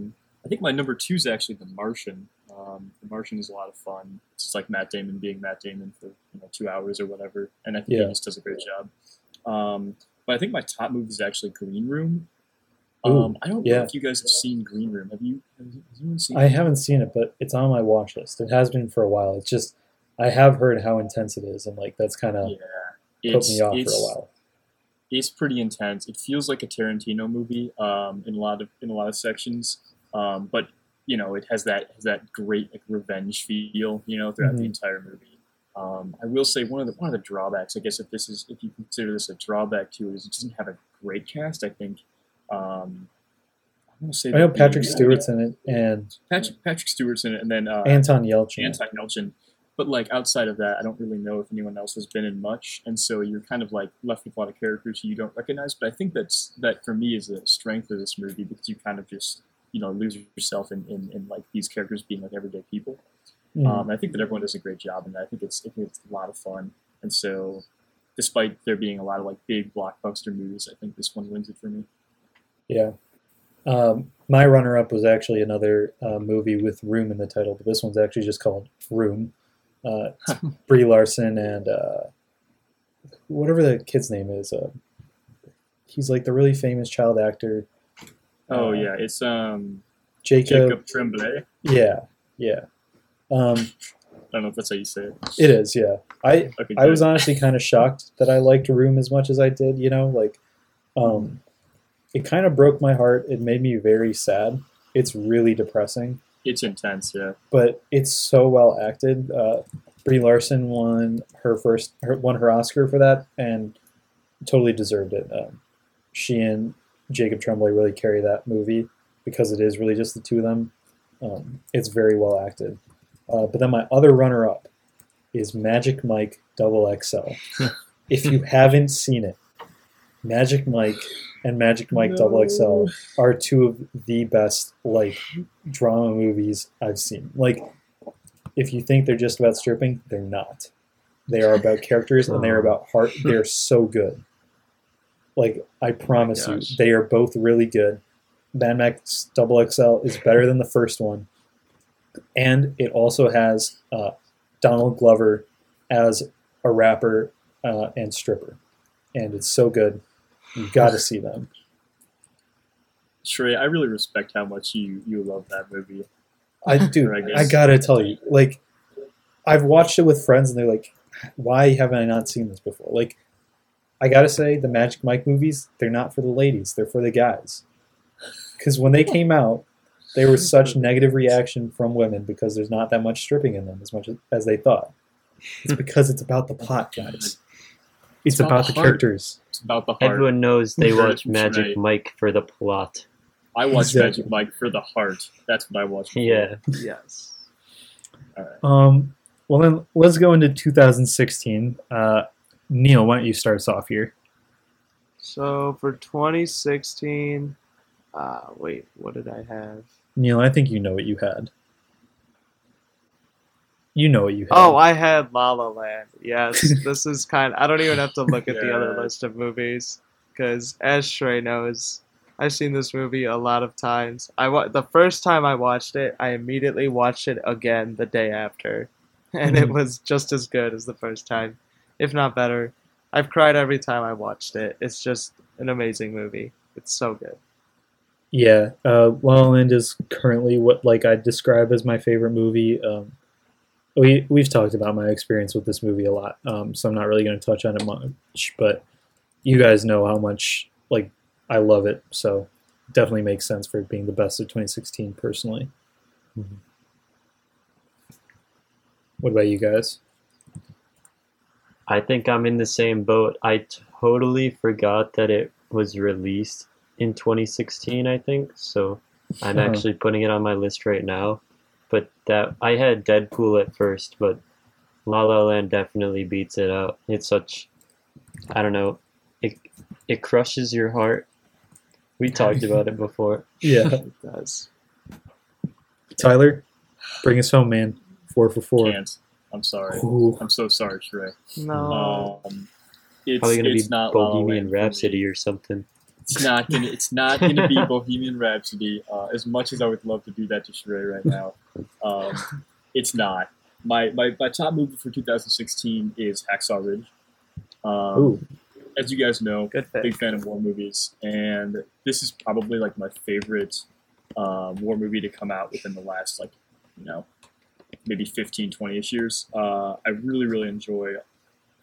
think my number two is actually The Martian. The Martian is a lot of fun. It's just like Matt Damon being Matt Damon for 2 hours or whatever, and I think he just does a great job. But I think my top movie is actually Green Room. I don't know if you guys have seen Green Room. Have you seen it? I haven't seen it, but it's on my watch list. It has been for a while. It's just I have heard how intense it is, and like that's kind of put me off for a while. It's pretty intense. It feels like a Tarantino movie in a lot of sections, but it has that great like revenge feel, throughout the entire movie. I will say one of the drawbacks, I guess, if you consider this a drawback to it, is it doesn't have a great cast. I think I know Patrick Stewart's in it, and Patrick Stewart's in it, and then Anton Yelchin. But like outside of that, I don't really know if anyone else has been in much, and so you're kind of like left with a lot of characters you don't recognize. But I think that for me is the strength of this movie, because you kind of just lose yourself in like these characters being like everyday people. I think that everyone does a great job, and I think it's a lot of fun. And so, despite there being a lot of like big blockbuster movies, I think this one wins it for me. Yeah, my runner-up was actually another movie with "room" in the title, but this one's actually just called "Room." It's Brie Larson and whatever the kid's name is. He's like the really famous child actor. Oh yeah, it's Jacob Tremblay. Yeah. I don't know if that's how you say it. It is, yeah. I was honestly kind of shocked that I liked Room as much as I did. It kind of broke my heart. It made me very sad. It's really depressing. It's intense, yeah. But it's so well acted. Brie Larson won her Oscar for that and totally deserved it. She and Jacob Tremblay really carry that movie because it is really just the two of them. It's very well acted. But then my other runner-up is Magic Mike XXL. If you haven't seen it, Magic Mike and Magic Mike XXL are two of the best like drama movies I've seen. Like, if you think they're just about stripping, they're not. They are about characters and they are about heart. They're so good. Like, I promise you, they are both really good. Mad Max XXL is better than the first one. And it also has Donald Glover as a rapper and stripper. And it's so good. You've got to see them. Shrey, I really respect how much you love that movie. I do. I got to tell you, like, I've watched it with friends and they're like, why haven't I not seen this before? Like, I got to say, the Magic Mike movies, they're not for the ladies. They're for the guys. Because when they came out, there was such negative reaction from women because there's not that much stripping in them as much as they thought. It's because it's about the plot, guys. It's about the characters. It's about the heart. Everyone knows they watch Magic Mike for the plot. I watch Magic Mike for the heart. That's what I watch. Yeah. Yes. All right. Well, then let's go into 2016. Neil, why don't you start us off here? So for 2016, wait, what did I have? Neil, I think you know what you had. You know what you had. Oh, I had La La Land. Yes, this is kind of... I don't even have to look at the other list of movies. Because, as Shrey knows, I've seen this movie a lot of times. The first time I watched it, I immediately watched it again the day after. And it was just as good as the first time, if not better. I've cried every time I watched it. It's just an amazing movie. It's so good. Yeah, La La Land is currently what I'd describe as my favorite movie. We've talked about my experience with this movie a lot, so I'm not really going to touch on it much, but you guys know how much I love it, so definitely makes sense for it being the best of 2016 personally. Mm-hmm. What about you guys? I think I'm in the same boat. I totally forgot that it was released in 2016, I think, so I'm actually putting it on my list right now. But that I had Deadpool at first, but La La Land definitely beats it out. It's such, I don't know, it crushes your heart. We talked about it before. Yeah, it does. Tyler, bring us home, man. 4 for 4. Can't. I'm sorry. Ooh. I'm so sorry, Shrek. No. It's probably gonna be not Bohemian Rhapsody or something. It's not gonna be Bohemian Rhapsody. As much as I would love to do that to Sheree right now, it's not. My top movie for 2016 is Hacksaw Ridge. As you guys know, big fan of war movies, and this is probably my favorite war movie to come out within the last maybe 15, 20-ish years. I really, really enjoy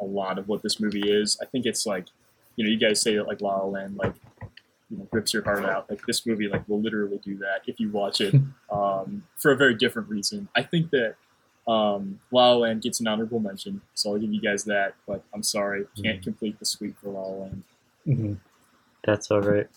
a lot of what this movie is. I think it's you guys say that La La Land rips your heart out. This movie will literally do that if you watch it for a very different reason. I think that La La Land gets an honorable mention, so I'll give you guys that. But I'm sorry, can't complete the sweep for La La Land. Mm-hmm. That's all right.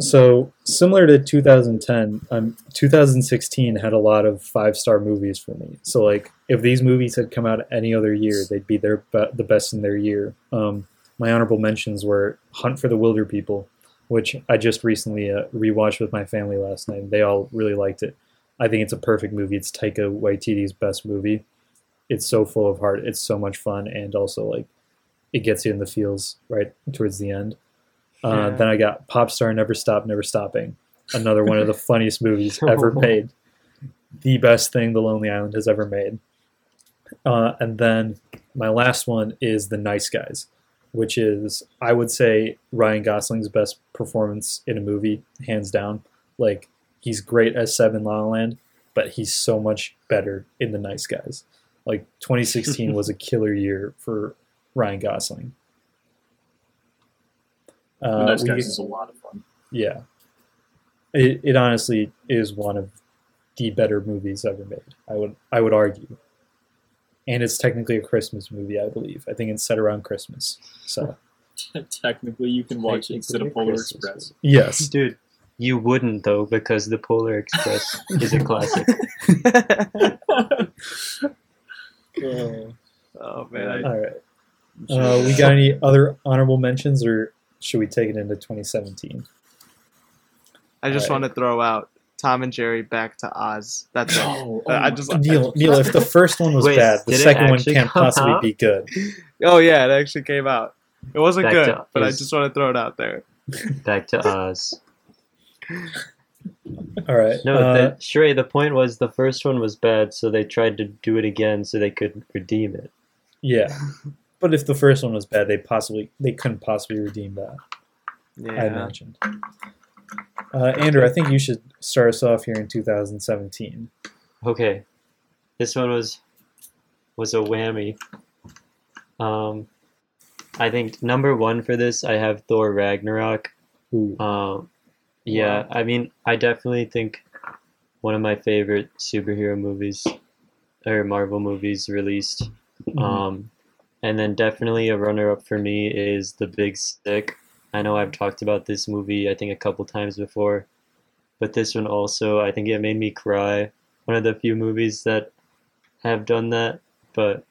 So similar to 2010, 2016 had a lot of 5-star movies for me. So if these movies had come out any other year, they'd be the best in their year. My honorable mentions were Hunt for the Wilder People, which I just recently rewatched with my family last night. They all really liked it. I think it's a perfect movie. It's Taika Waititi's best movie. It's so full of heart. It's so much fun, and also it gets you in the feels right towards the end. Then I got Pop Star Never Stop, Never Stopping. Another one of the funniest movies ever made. The best thing The Lonely Island has ever made. And then my last one is The Nice Guys, which is, I would say, Ryan Gosling's best performance in a movie, hands down. He's great as Seb in La La Land, but he's so much better in The Nice Guys. 2016 was a killer year for Ryan Gosling. The Nice Guys is a lot of fun. Yeah. It honestly is one of the better movies ever made, I would argue. And it's technically a Christmas movie, I believe. I think it's set around Christmas. So technically you can watch it instead of Polar Express. Yes. Dude, you wouldn't though, because the Polar Express is a classic. Oh man. All right. We got any other honorable mentions, or should we take it into 2017? I just want to throw out Tom and Jerry Back to Oz. That's it. Neil, if the first one was bad, the second one can't possibly be good. Oh, yeah, it actually came out. It wasn't good, but I just want to throw it out there. Back to Oz. All right. No, Shrey, the point was the first one was bad, so they tried to do it again so they could redeem it. Yeah. But if the first one was bad, they couldn't possibly redeem that. Yeah. I mentioned. Andrew, I think you should start us off here in 2017. Okay, this one was a whammy. I think number one for this, I have Thor Ragnarok. Yeah, I mean, I definitely think one of my favorite superhero movies or Marvel movies released. And then definitely a runner-up for me is The Big Sick. I know I've talked about this movie, I think, a couple times before. But this one also, I think it made me cry. One of the few movies that have done that. But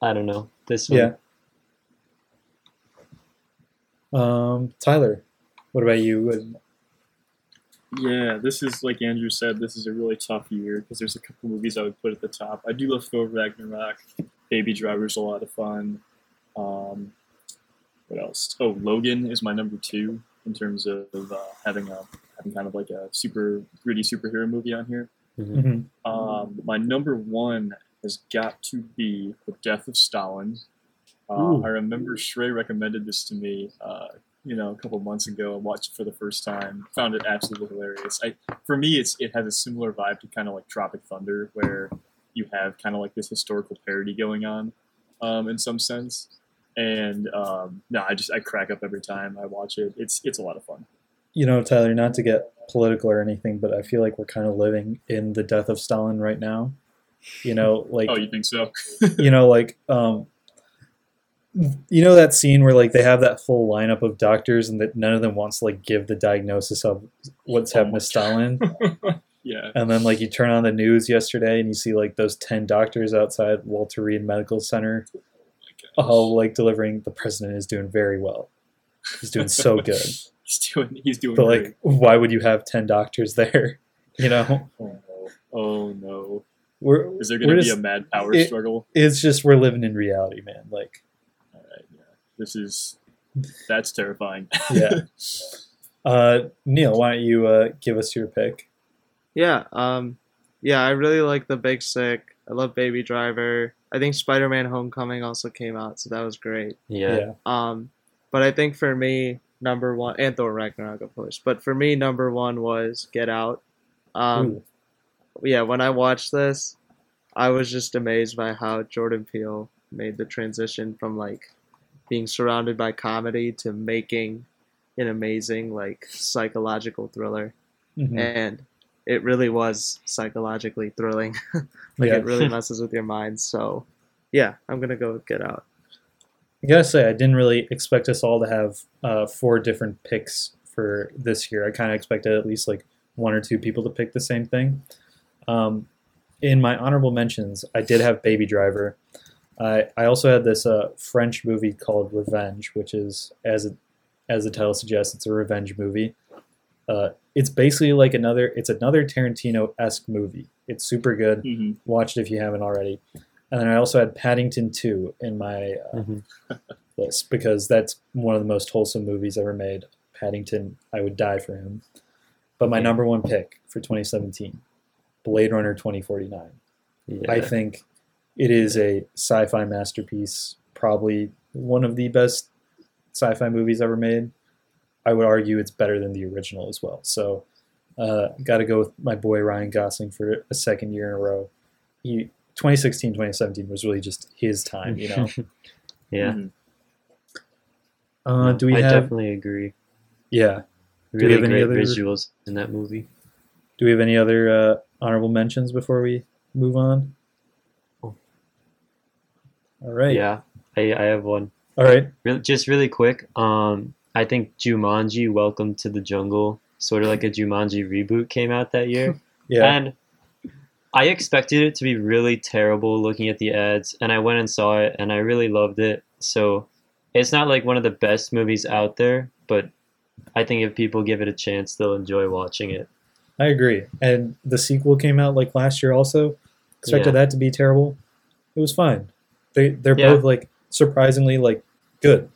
I don't know. This one. Yeah. Tyler, what about you? Yeah, this is, like Andrew said, this is a really tough year because there's a couple movies I would put at the top. I do love Thor Ragnarok. Baby Driver's a lot of fun. What else? Oh, Logan is my number two in terms of having kind of like a super gritty superhero movie on here. Mm-hmm. My number one has got to be The Death of Stalin. I remember Shrey recommended this to me, a couple months ago. I watched it for the first time, found it absolutely hilarious. For me, it has a similar vibe to kind of like Tropic Thunder, where you have kind of like this historical parody going on, in some sense. And I crack up every time I watch it. It's a lot of fun. You know, Tyler, not to get political or anything, but I feel like we're kind of living in the death of Stalin right now. You know, like... Oh, you think so? You know, like... you know that scene where, like, they have that full lineup of doctors and that none of them wants to, like, give the diagnosis of what's happened to Stalin? Yeah. And then, like, you turn on the news yesterday and you see, like, those 10 doctors outside Walter Reed Medical Center all, like, delivering, the president is doing very well. He's doing so good. He's doing. But great. Like, why would you have 10 doctors there? You know. Oh no. Is there going to be a mad power struggle? It's just we're living in reality, man. Like, all right, yeah. That's terrifying. Yeah. Neil, why don't you give us your pick? Yeah. I really like The Big Sick. I love Baby Driver. I think Spider-Man: Homecoming also came out, so that was great. Yeah. But I think for me, number one, and Thor Ragnarok, of course. But for me, number one was Get Out. When I watched this, I was just amazed by how Jordan Peele made the transition from, like, being surrounded by comedy to making an amazing, like, psychological thriller. Mm-hmm. And it really was psychologically thrilling. It really messes with your mind. So, yeah, I'm going to go with Get Out. I gotta say, I didn't really expect us all to have 4 different picks for this year. I kind of expected at least like 1 or 2 people to pick the same thing. In my honorable mentions, I did have Baby Driver. I also had this French movie called Revenge, which is, as the title suggests, it's a revenge movie. It's basically like another Tarantino-esque movie. It's super good. Mm-hmm. Watch it if you haven't already. And then I also had Paddington 2 in my list because that's one of the most wholesome movies ever made. Paddington, I would die for him. But my number one pick for 2017, Blade Runner 2049. Yeah. I think it is a sci-fi masterpiece, probably one of the best sci-fi movies ever made. I would argue it's better than the original as well. So got to go with my boy Ryan Gosling for a second year in a row. 2016, 2017 was really just his time, you know? Yeah. Mm-hmm. I definitely agree. Yeah. Really great visuals in that movie. Do we have any other honorable mentions before we move on? All right. Yeah, I have one. All right. Just really quick, I think Jumanji, Welcome to the Jungle, sort of like a Jumanji reboot came out that year. Yeah. And I expected it to be really terrible looking at the ads, and I went and saw it, and I really loved it. So it's not like one of the best movies out there, but I think if people give it a chance, they'll enjoy watching it. I agree. And the sequel came out like last year also. Expected that to be terrible. It was fine. They're both like surprisingly like good.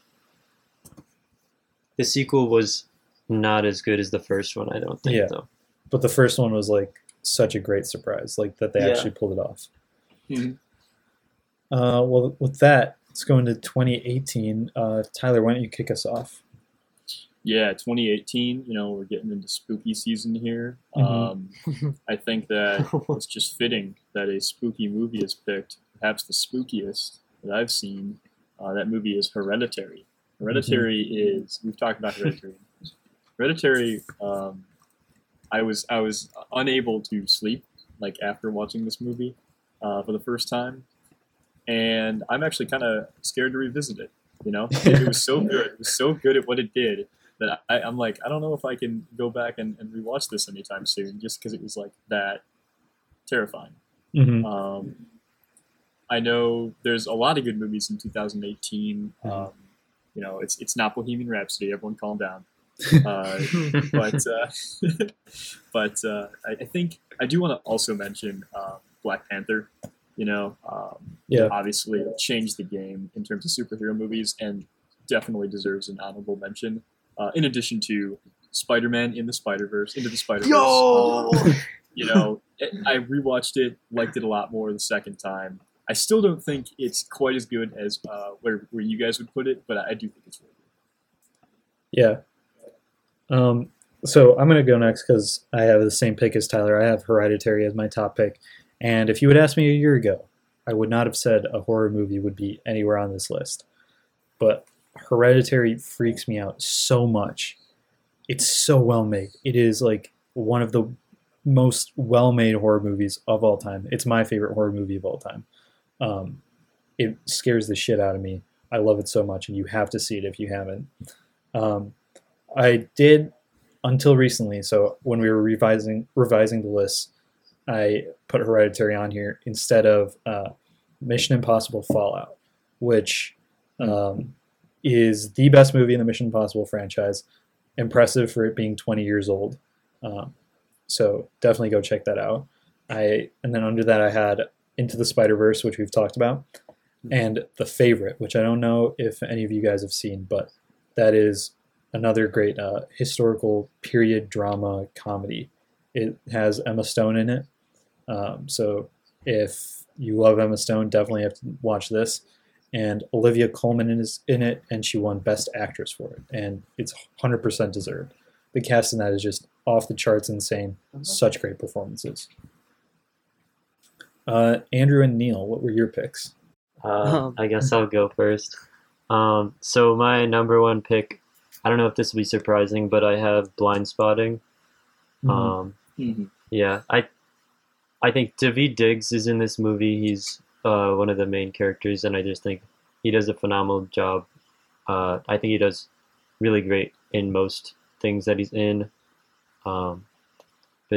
The sequel was not as good as the first one, I don't think, though. But the first one was like such a great surprise, like that they actually pulled it off. Mm-hmm. Well, with that, let's go into 2018. Tyler, why don't you kick us off? Yeah, 2018, we're getting into spooky season here. Mm-hmm. I think that it's just fitting that a spooky movie is picked, perhaps the spookiest that I've seen. That movie is Hereditary. Hereditary is, we've talked about Hereditary. Hereditary, I was unable to sleep like after watching this movie for the first time, and I'm actually kind of scared to revisit it. It was so good. It was so good at what it did that I'm like, I don't know if I can go back and rewatch this anytime soon, just because it was like that terrifying. Mm-hmm. I know there's a lot of good movies in 2018. It's not Bohemian Rhapsody. Everyone, calm down. But I think I do want to also mention Black Panther. You know, obviously changed the game in terms of superhero movies and definitely deserves an honorable mention. In addition to Spider-Man in the Spider-Verse, Into the Spider-Verse. Yo! You know, I rewatched it, liked it a lot more the second time. I still don't think it's quite as good as where you guys would put it, but I do think it's really good. Yeah. So I'm going to go next because I have the same pick as Tyler. I have Hereditary as my top pick. And if you had asked me a year ago, I would not have said a horror movie would be anywhere on this list. But Hereditary freaks me out so much. It's so well made. It is like one of the most well-made horror movies of all time. It's my favorite horror movie of all time. It scares the shit out of me. I love it so much, and you have to see it if you haven't. I did until recently. So when we were revising the list, I put Hereditary on here instead of Mission Impossible Fallout, which is the best movie in the Mission Impossible franchise. Impressive for it being 20 years old. So definitely go check that out. And then under that I had Into the Spider-Verse, which we've talked about, and The Favorite, which I don't know if any of you guys have seen, but that is another great historical period drama comedy. It has Emma Stone in it. So if you love Emma Stone, definitely have to watch this. And Olivia Colman is in it, and she won Best Actress for it. And it's 100% deserved. The cast in that is just off the charts insane. Such great performances. Andrew and Neil, what were your picks? I guess I'll go first. So my number one pick, I don't know if this will be surprising, but I have Blind Spotting. Yeah, I think Daveed Diggs is in this movie. He's one of the main characters, and I just think he does a phenomenal job. I think he does really great in most things that he's in. But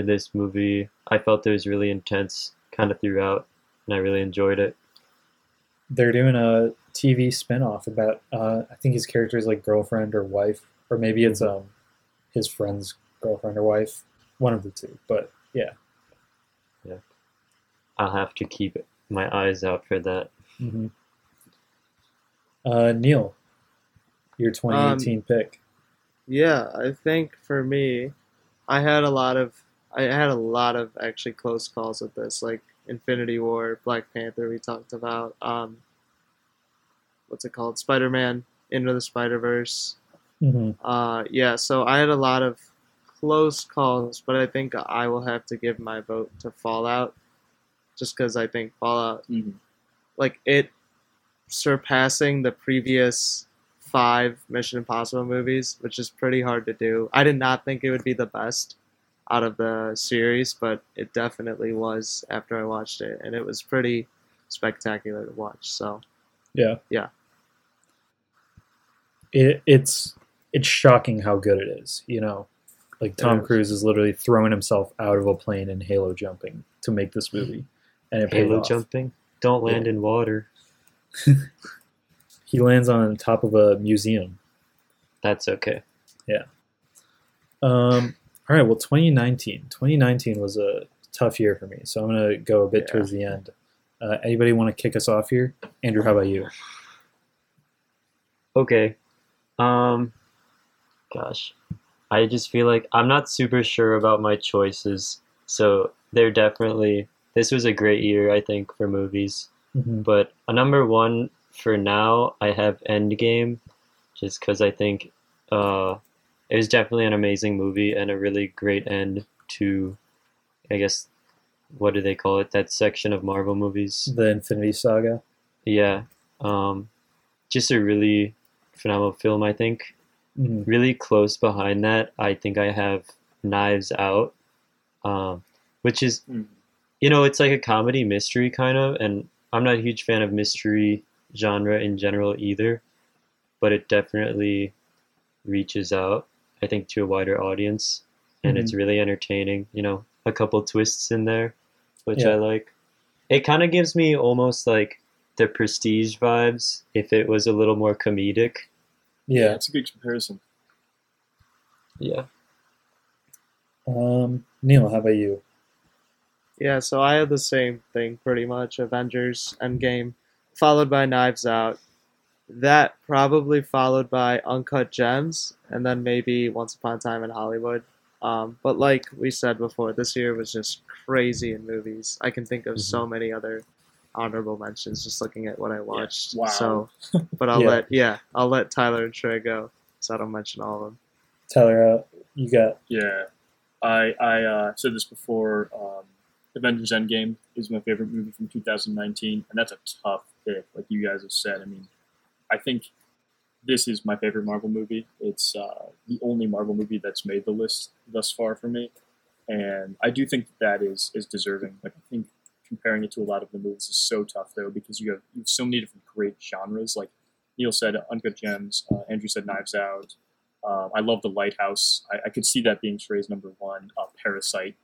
this movie, I felt it was really intense kind of throughout, and I really enjoyed it. They're doing a TV spinoff about, I think his character is like girlfriend or wife, or maybe it's his friend's girlfriend or wife. One of the two, but yeah. I'll have to keep my eyes out for that. Mm-hmm. Neil, your 2018 pick. Yeah, I think for me, I had a lot of actually close calls with this, like Infinity War, Black Panther. We talked about what's it called? Spider-Man, Into the Spider-Verse. Mm-hmm. Yeah. So I had a lot of close calls, but I think I will have to give my vote to Fallout, just because I think Fallout, like it surpassing the previous 5 Mission Impossible movies, which is pretty hard to do. I did not think it would be the best out of the series, but it definitely was after I watched it, and it was pretty spectacular to watch. So, yeah, it's shocking how good it is, you know. Like Tom Cruise is literally throwing himself out of a plane and halo jumping to make this movie, and it halo jumping. Don't land in water. He lands on top of a museum. That's okay. Yeah. All right. Well, 2019. 2019 was a tough year for me, so I'm gonna go a bit towards the end. Anybody want to kick us off here? Andrew, how about you? Okay. Gosh. I just feel like I'm not super sure about my choices. So this was a great year, I think, for movies. Mm-hmm. But a number one for now, I have Endgame, just because I think it was definitely an amazing movie and a really great end to, I guess, what do they call it? That section of Marvel movies. The Infinity Saga. Yeah. Just a really phenomenal film, I think. Mm-hmm. Really close behind that, I think I have Knives Out, which is, you know, it's like a comedy mystery kind of, and I'm not a huge fan of mystery genre in general either, but it definitely reaches out, I think, to a wider audience, and it's really entertaining, you know, a couple twists in there, which I like. It kind of gives me almost like the Prestige vibes if it was a little more comedic. Yeah, it's a good comparison. Yeah. Neil, how about you? Yeah, so I had the same thing pretty much. Avengers Endgame, followed by Knives Out. That probably followed by Uncut Gems, and then maybe Once Upon a Time in Hollywood. But like we said before, this year was just crazy in movies. I can think of so many other honorable mentions just looking at what I watched. Yeah. Wow. So, but I'll let Tyler and Trey go, so I don't mention all of them. Tyler, you got? Yeah, I said this before. Avengers Endgame is my favorite movie from 2019, and that's a tough pick, like you guys have said. I mean, I think this is my favorite Marvel movie. It's the only Marvel movie that's made the list thus far for me, and I do think that is deserving. Like, I think comparing it to a lot of the movies is so tough, though, because you have so many different great genres. Like Neil said, Uncut Gems. Andrew said Knives Out. I love The Lighthouse. I could see that being Trey's number one. Parasite.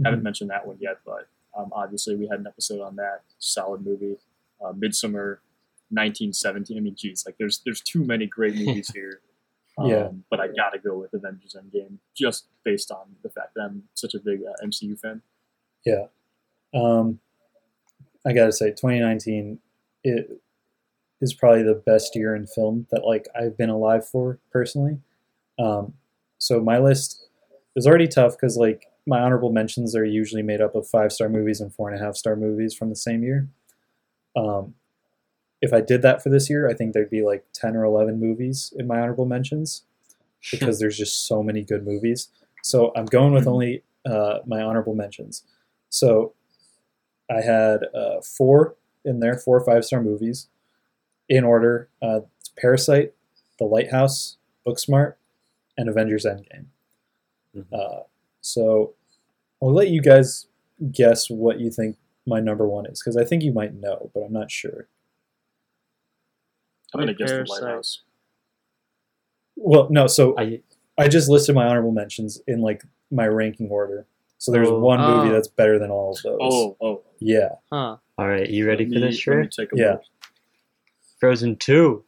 Mm-hmm. Haven't mentioned that one yet, but obviously we had an episode on that. Solid movie. Midsommar, 1917. I mean, geez, like there's too many great movies here. But I gotta go with Avengers Endgame just based on the fact that I'm such a big MCU fan. Yeah. I gotta say, 2019, it is probably the best year in film that like I've been alive for personally. So my list is already tough because like my honorable mentions are usually made up of 5-star movies and 4.5-star movies from the same year. If I did that for this year, I think there'd be like 10 or 11 movies in my honorable mentions because there's just so many good movies. So I'm going with only my honorable mentions. So I had 4 5-star movies in order. Parasite, The Lighthouse, Booksmart, and Avengers Endgame. Mm-hmm. So I'll let you guys guess what you think my number one is, because I think you might know, but I'm not sure. I'm going to guess The Lighthouse. Well, no, so I just listed my honorable mentions in like my ranking order. So there's one movie that's better than all of those. Oh. Yeah. Huh. All right, you ready for this, Trey? Yeah. Look. Frozen 2.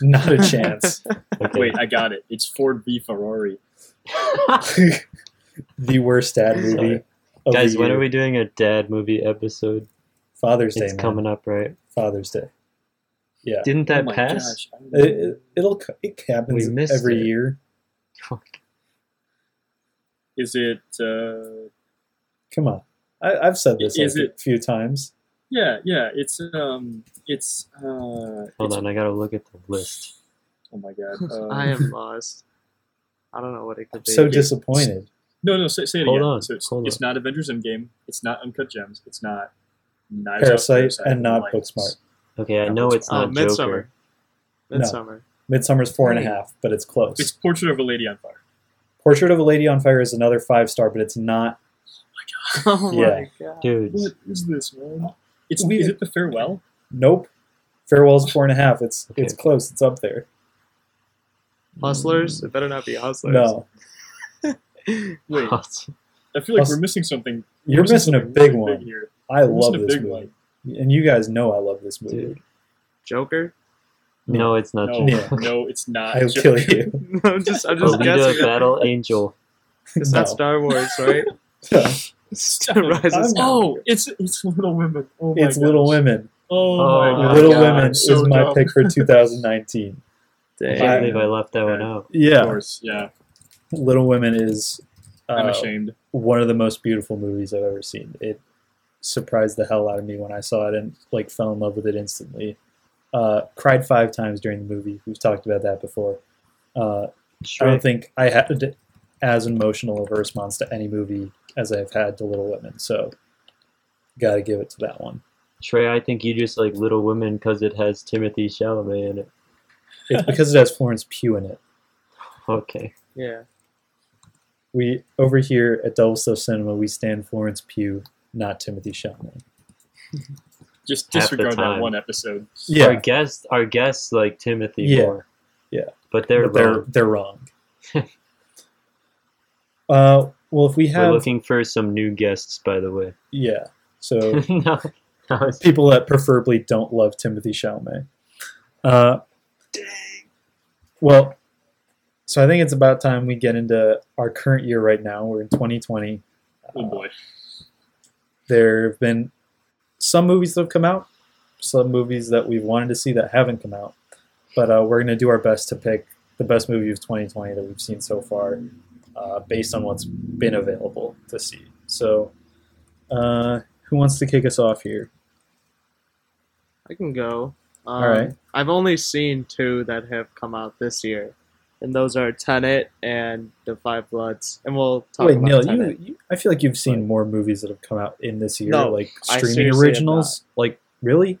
Not a chance. Okay. Wait, I got it. It's Ford v Ferrari. The worst dad movie. Guys, when are we doing a dad movie episode? Father's Day. It's coming up, right? Father's Day. Yeah. Didn't that pass? Gosh. It happens every year. Is it? Come on, I've said this a few times. Yeah. It's. Hold on, I gotta look at the list. Oh my god, I am lost. I don't know what it could be. So disappointed. No, say it again. Hold on. So it's not Avengers Endgame. It's not Uncut Gems. It's not Knives Parasite and not Booksmart. Okay, I know it's not Joker. Midsommar. No. Midsommar's 4.5, but it's close. It's Portrait of a Lady on Fire. Portrait of a Lady on Fire is another 5-star, but it's not. Oh my god. Dude. What is this, man? Is it The Farewell? Nope. Farewell's 4.5. It's close. It's up there. Hustlers? It better not be Hustlers. No. Wait. I feel like we're missing something. You're missing a big one. I love this movie. And you guys know I love this movie. Dude. Joker? No, it's not Joker. No, it's not. I'll kill you. I'm just guessing. Battle Angel. It's not Star Wars, right? It's Little Women. Oh my Little Women. Oh my God. Little Women is my pick for 2019. Dang. I can't believe I left that one out. Yeah. Of course, yeah. Little Women is I'm ashamed. One of the most beautiful movies I've ever seen. It surprised the hell out of me when I saw it and like fell in love with it instantly. Cried 5 times during the movie. We've talked about that before. I don't think I had as emotional of a response to any movie as I've had to Little Women. So got to give it to that one. Trey, I think you just like Little Women because it has Timothée Chalamet in it. It's because it has Florence Pugh in it. Okay. Yeah. We over here at Double Stuff Cinema, we stand Florence Pugh, not Timothée Chalamet. Just disregard that one episode. Yeah. Our guests like Timothy more. Yeah. But they're wrong. Well, if we're looking for some new guests, by the way. Yeah. So people that preferably don't love Timothée Chalamet. Dang. Well, So I think it's about time we get into our current year right now. We're in 2020. Oh, boy. There have been some movies that have come out, some movies that we've wanted to see that haven't come out. But we're going to do our best to pick the best movie of 2020 that we've seen so far based on what's been available to see. So who wants to kick us off here? I can go. All right. I've only seen two that have come out this year. And those are Tenet and The Five Bloods. And we'll talk about Neil, Tenet. You, I feel like you've seen more movies that have come out in this year, no, like streaming originals. Like, really?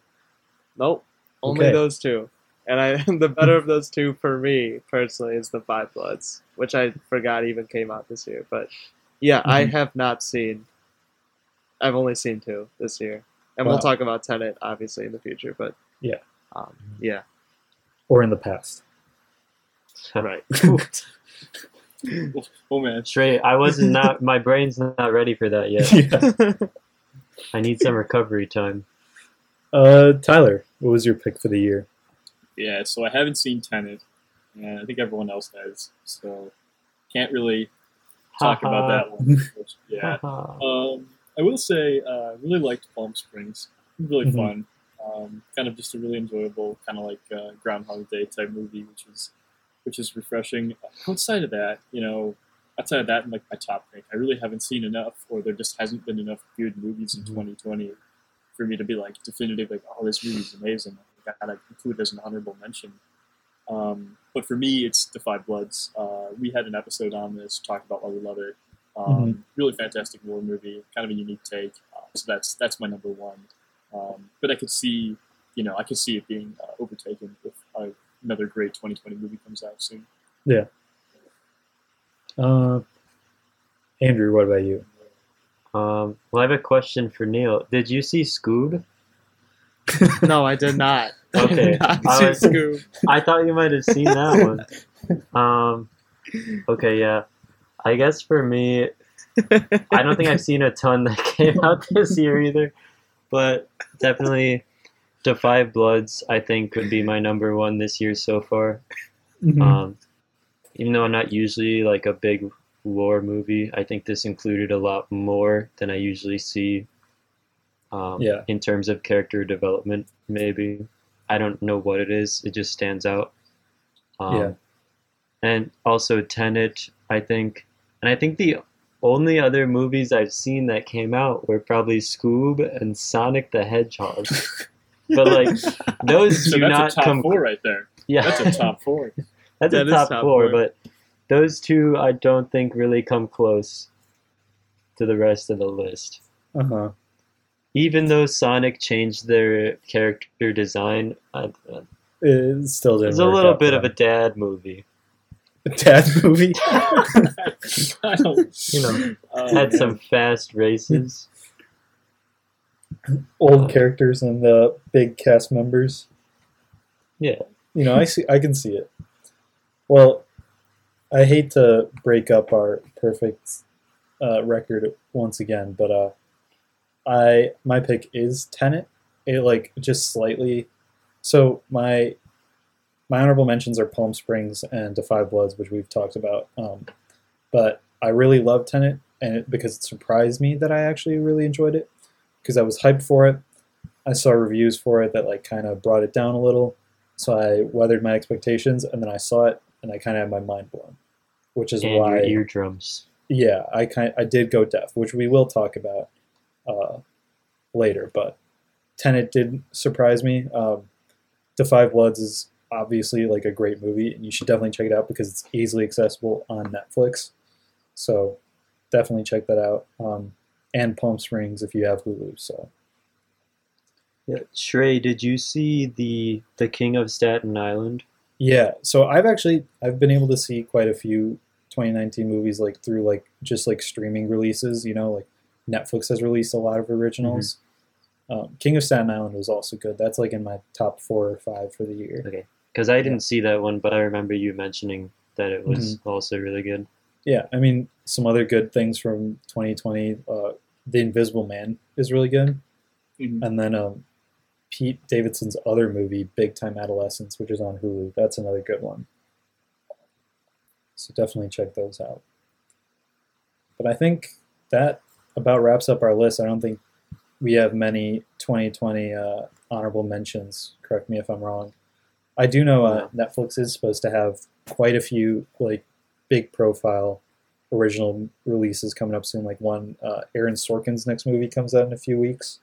Nope. Only those two. And the better of those two for me, personally, is The Five Bloods, which I forgot even came out this year. But, yeah, mm-hmm. I've only seen two this year. And we'll talk about Tenet, obviously, in the future. But, yeah. Yeah. Or in the past. Right. Oh man, straight. My brain's not ready for that yet. Yeah. I need some recovery time. Tyler, what was your pick for the year? Yeah, so I haven't seen Tenet, and I think everyone else has, so can't really talk about that one. Which, yeah. I will say, I really liked Palm Springs. Really mm-hmm. fun. Kind of just a really enjoyable, kind of like Groundhog Day type movie, which is refreshing. Outside of that, in like my top pick, I really haven't seen enough, or there just hasn't been enough good movies in 2020 for me to be like definitive, like, oh, this movie's amazing. I gotta include it as an honorable mention. But for me, it's The Five Bloods. We had an episode on this, talk about why we love it. Really fantastic war movie, kind of a unique take. So that's my number one. But I could see, it being overtaken if another great 2020 movie comes out soon. Yeah. Andrew, what about you? I have a question for Neil. Did you see Scoob? No, I did not. Okay. Scoob. I thought you might have seen that one. Okay, yeah. I guess for me, I don't think I've seen a ton that came out this year either, but definitely... The Five Bloods, I think, could be my number one this year so far. Mm-hmm. Even though I'm not usually like a big lore movie, I think this included a lot more than I usually see in terms of character development, maybe. I don't know what it is. It just stands out. And also Tenet, I think. And I think the only other movies I've seen that came out were probably Scoob and Sonic the Hedgehog. But like those do not come right there. Yeah, that's a top four. That's a top four, but those two I don't think really come close to the rest of the list. Uh huh. Even though Sonic changed their character design, it still didn't. It's a little bit of a dad movie. A dad movie. Had some fast races. Old characters and the big cast members. Yeah. I can see it. Well, I hate to break up our perfect record once again, but my pick is Tenet. It like just slightly. So my honorable mentions are Palm Springs and The Five Bloods, which we've talked about. But I really love Tenet, and because it surprised me that I actually really enjoyed it. Because I was hyped for it. I saw reviews for it that like kind of brought it down a little. So I weathered my expectations, and then I saw it, and I kind of had my mind blown. Which is why your eardrums. Yeah, I did go deaf, which we will talk about later. But Tenet did surprise me. The Five Bloods is obviously like a great movie, and you should definitely check it out because it's easily accessible on Netflix. So definitely check that out. And Palm Springs if you have Hulu. So, yeah. Shrey, did you see the King of Staten Island? Yeah. So I've been able to see quite a few 2019 movies like through like just like streaming releases. Like Netflix has released a lot of originals. Mm-hmm. King of Staten Island was also good. That's like in my top 4 or 5 for the year. Okay. Because I didn't see that one, but I remember you mentioning that it was also really good. Yeah, I mean, some other good things from 2020. The Invisible Man is really good. Mm-hmm. And then Pete Davidson's other movie, Big Time Adolescence, which is on Hulu. That's another good one. So definitely check those out. But I think that about wraps up our list. I don't think we have many 2020 honorable mentions. Correct me if I'm wrong. I do know Netflix is supposed to have quite a few like big profile original releases coming up soon. Like one, Aaron Sorkin's next movie comes out in a few weeks.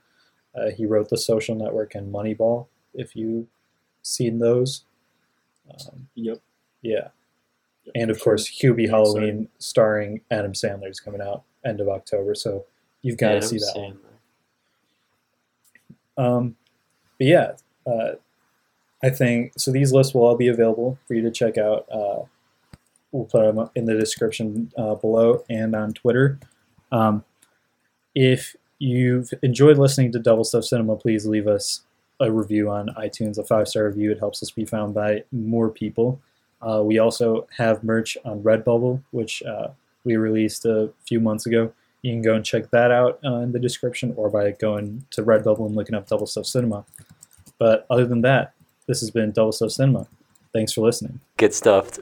He wrote The Social Network and Moneyball, if you've seen those. Yep. And of course, Hubie Halloween starring Adam Sandler is coming out end of October. So you've got to see that one. But yeah, I think, so these lists will all be available for you to check out. We'll put them up in the description below and on Twitter. If you've enjoyed listening to Double Stuff Cinema, please leave us a review on iTunes, a 5-star review. It helps us be found by more people. We also have merch on Redbubble, which we released a few months ago. You can go and check that out in the description or by going to Redbubble and looking up Double Stuff Cinema. But other than that, this has been Double Stuff Cinema. Thanks for listening. Get stuffed.